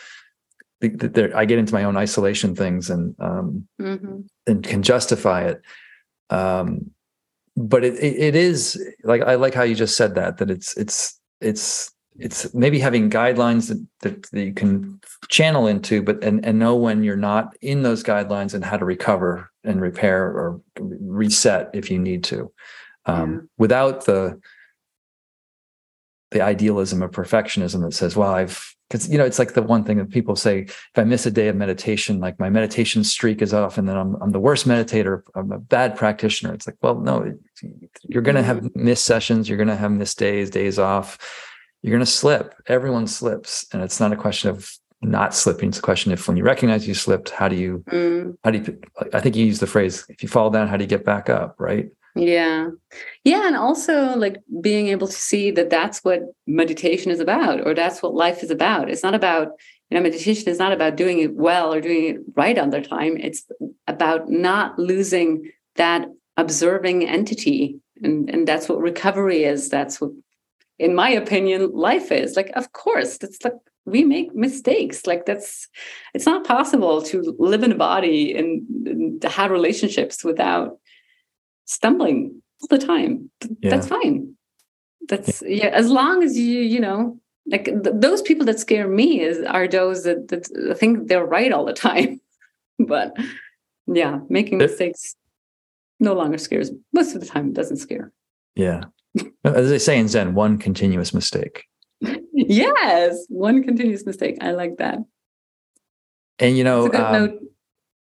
there, I get into my own isolation things and, um, mm-hmm. and can justify it. Um, but it, it, it is like, I like how you just said that, that it's, it's, it's, it's maybe having guidelines that, that, that you can channel into, but, and, and know when you're not in those guidelines and how to recover and repair or reset if you need to. Um, yeah. Without the the idealism of perfectionism that says, well, I've, because, you know, it's like the one thing that people say, if I miss a day of meditation, like my meditation streak is off, and then I'm, I'm the worst meditator, I'm a bad practitioner. It's like, well, no, you're going to have missed sessions. You're going to have missed days, days off. You're going to slip. Everyone slips. And it's not a question of not slipping. It's a question of, when you recognize you slipped, how do you, mm. how do you, I think you use the phrase, if you fall down, how do you get back up? Right. Yeah. Yeah. And also like being able to see that that's what meditation is about, or that's what life is about. It's not about, you know, meditation is not about doing it well or doing it right on their time. It's about not losing that observing entity. And, and that's what recovery is. That's what, in my opinion, life is. Like, of course, that's like, we make mistakes. Like, that's, it's not possible to live in a body and, and have relationships without stumbling all the time. Yeah. That's fine. That's yeah. yeah. As long as you, you know, like th- those people that scare me is are those that, that think they're right all the time. But yeah, making mistakes no longer scares me. Most of the time, it doesn't scare. Yeah, as they say in Zen, one continuous mistake. Yes, one continuous mistake. I like that. And you know.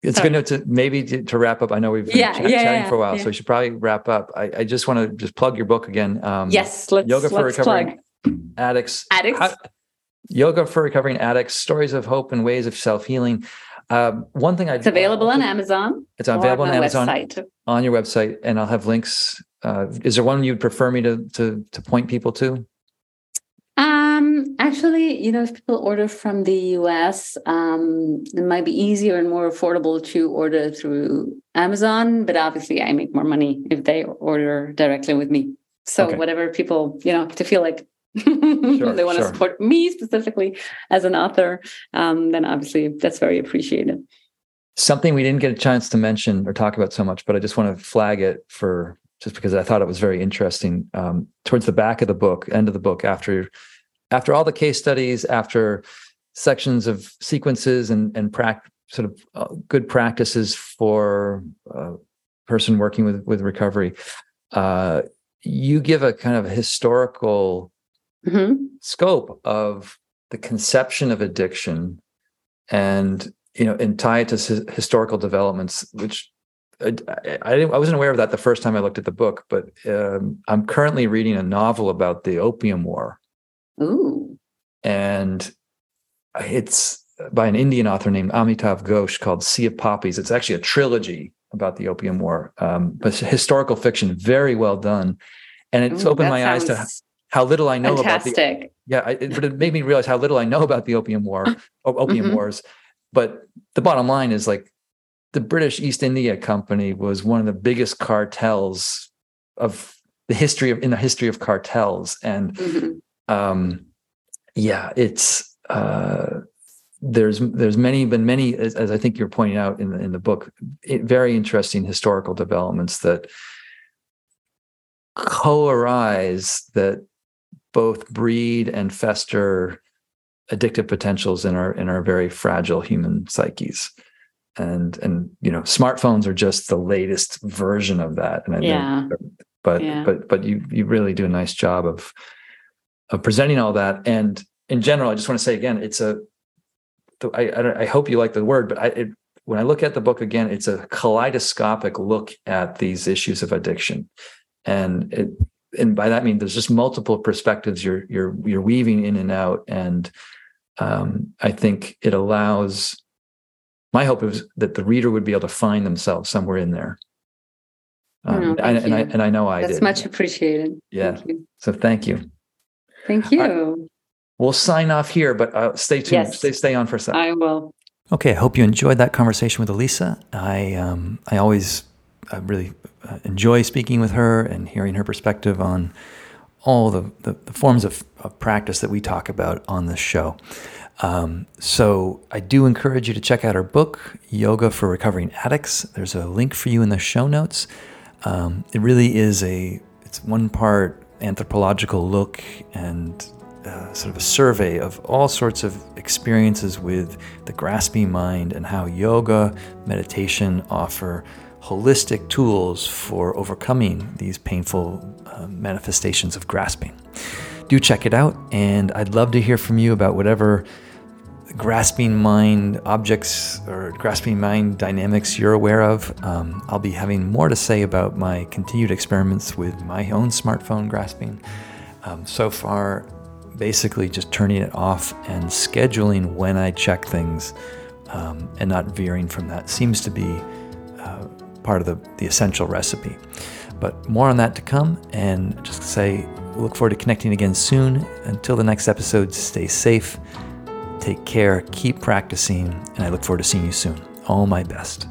It's Sorry. good to maybe to, to wrap up. I know we've been yeah, ch- yeah, chatting yeah, for a while, yeah. so we should probably wrap up. I, I just want to just plug your book again. Um, yes, let's, Yoga for let's Recovering plug. Addicts. Addicts. How, Yoga for Recovering Addicts, Stories of Hope and Ways of Self-Healing. Uh, one thing I It's available on Amazon. It's available on, on Amazon, website. On your website, and I'll have links. Uh, is there one you'd prefer me to to, to point people to? Um, actually, you know, if people order from the U S, um, it might be easier and more affordable to order through Amazon, but obviously I make more money if they order directly with me. So okay. Whatever people, you know, to feel like sure, they want to sure. support me specifically as an author, um, then obviously that's very appreciated. Something we didn't get a chance to mention or talk about so much, but I just want to flag it for... just because I thought it was very interesting, um, towards the back of the book, end of the book, after after all the case studies, after sections of sequences and, and pra- sort of uh, good practices for uh, person working with, with recovery, uh, you give a kind of historical mm-hmm. scope of the conception of addiction, and, you know, and tie it to his, historical developments, which I, I, I wasn't aware of that the first time I looked at the book, but um, I'm currently reading a novel about the Opium War. Ooh. And it's by an Indian author named Amitav Ghosh called Sea of Poppies. It's actually a trilogy about the Opium War, um, but it's historical fiction, very well done. And it's Ooh, opened my eyes to how little I know fantastic. about the yeah, I, it, but it made me realize how little I know about the Opium War, Opium mm-hmm. Wars. But the bottom line is, like, the British East India Company was one of the biggest cartels of the history of in the history of cartels, and mm-hmm. um, yeah, it's uh, there's there's many been many as, as I think you're pointing out in the, in the book, it, very interesting historical developments that co-arise, that both breed and fester addictive potentials in our in our very fragile human psyches. And, and, you know, smartphones are just the latest version of that. And I yeah. know, but, yeah. but, but you, you really do a nice job of, of presenting all that. And in general, I just want to say again, it's a, I, I, I hope you like the word, but I, it, when I look at the book again, it's a kaleidoscopic look at these issues of addiction. And it, and by that, I mean, there's just multiple perspectives you're, you're, you're weaving in and out. And um, I think it allows, my hope is that the reader would be able to find themselves somewhere in there. Um, no, I, and, I, and I know I That's did. That's much appreciated. Yeah. Thank you. So thank you. Thank you. Right. We'll sign off here, but uh, stay tuned. Yes. Stay, stay on for a second. I will. Okay. I hope you enjoyed that conversation with Elisa. I, um, I always I really uh, enjoy speaking with her and hearing her perspective on all the, the, the forms of, of practice that we talk about on this show. Um, so I do encourage you to check out our book, Yoga for Recovering Addicts. There's a link for you in the show notes. Um, it really is a, it's one part anthropological look and uh, sort of a survey of all sorts of experiences with the grasping mind and how yoga, meditation offer holistic tools for overcoming these painful uh, manifestations of grasping. Do check it out, and I'd love to hear from you about whatever grasping mind objects or grasping mind dynamics you're aware of. Um, I'll be having more to say about my continued experiments with my own smartphone grasping. Um, so far, basically just turning it off and scheduling when I check things um, and not veering from that seems to be uh, part of the, the essential recipe. But more on that to come, and just say, look forward to connecting again soon. Until the next episode, stay safe, take care, keep practicing, and I look forward to seeing you soon. All my best.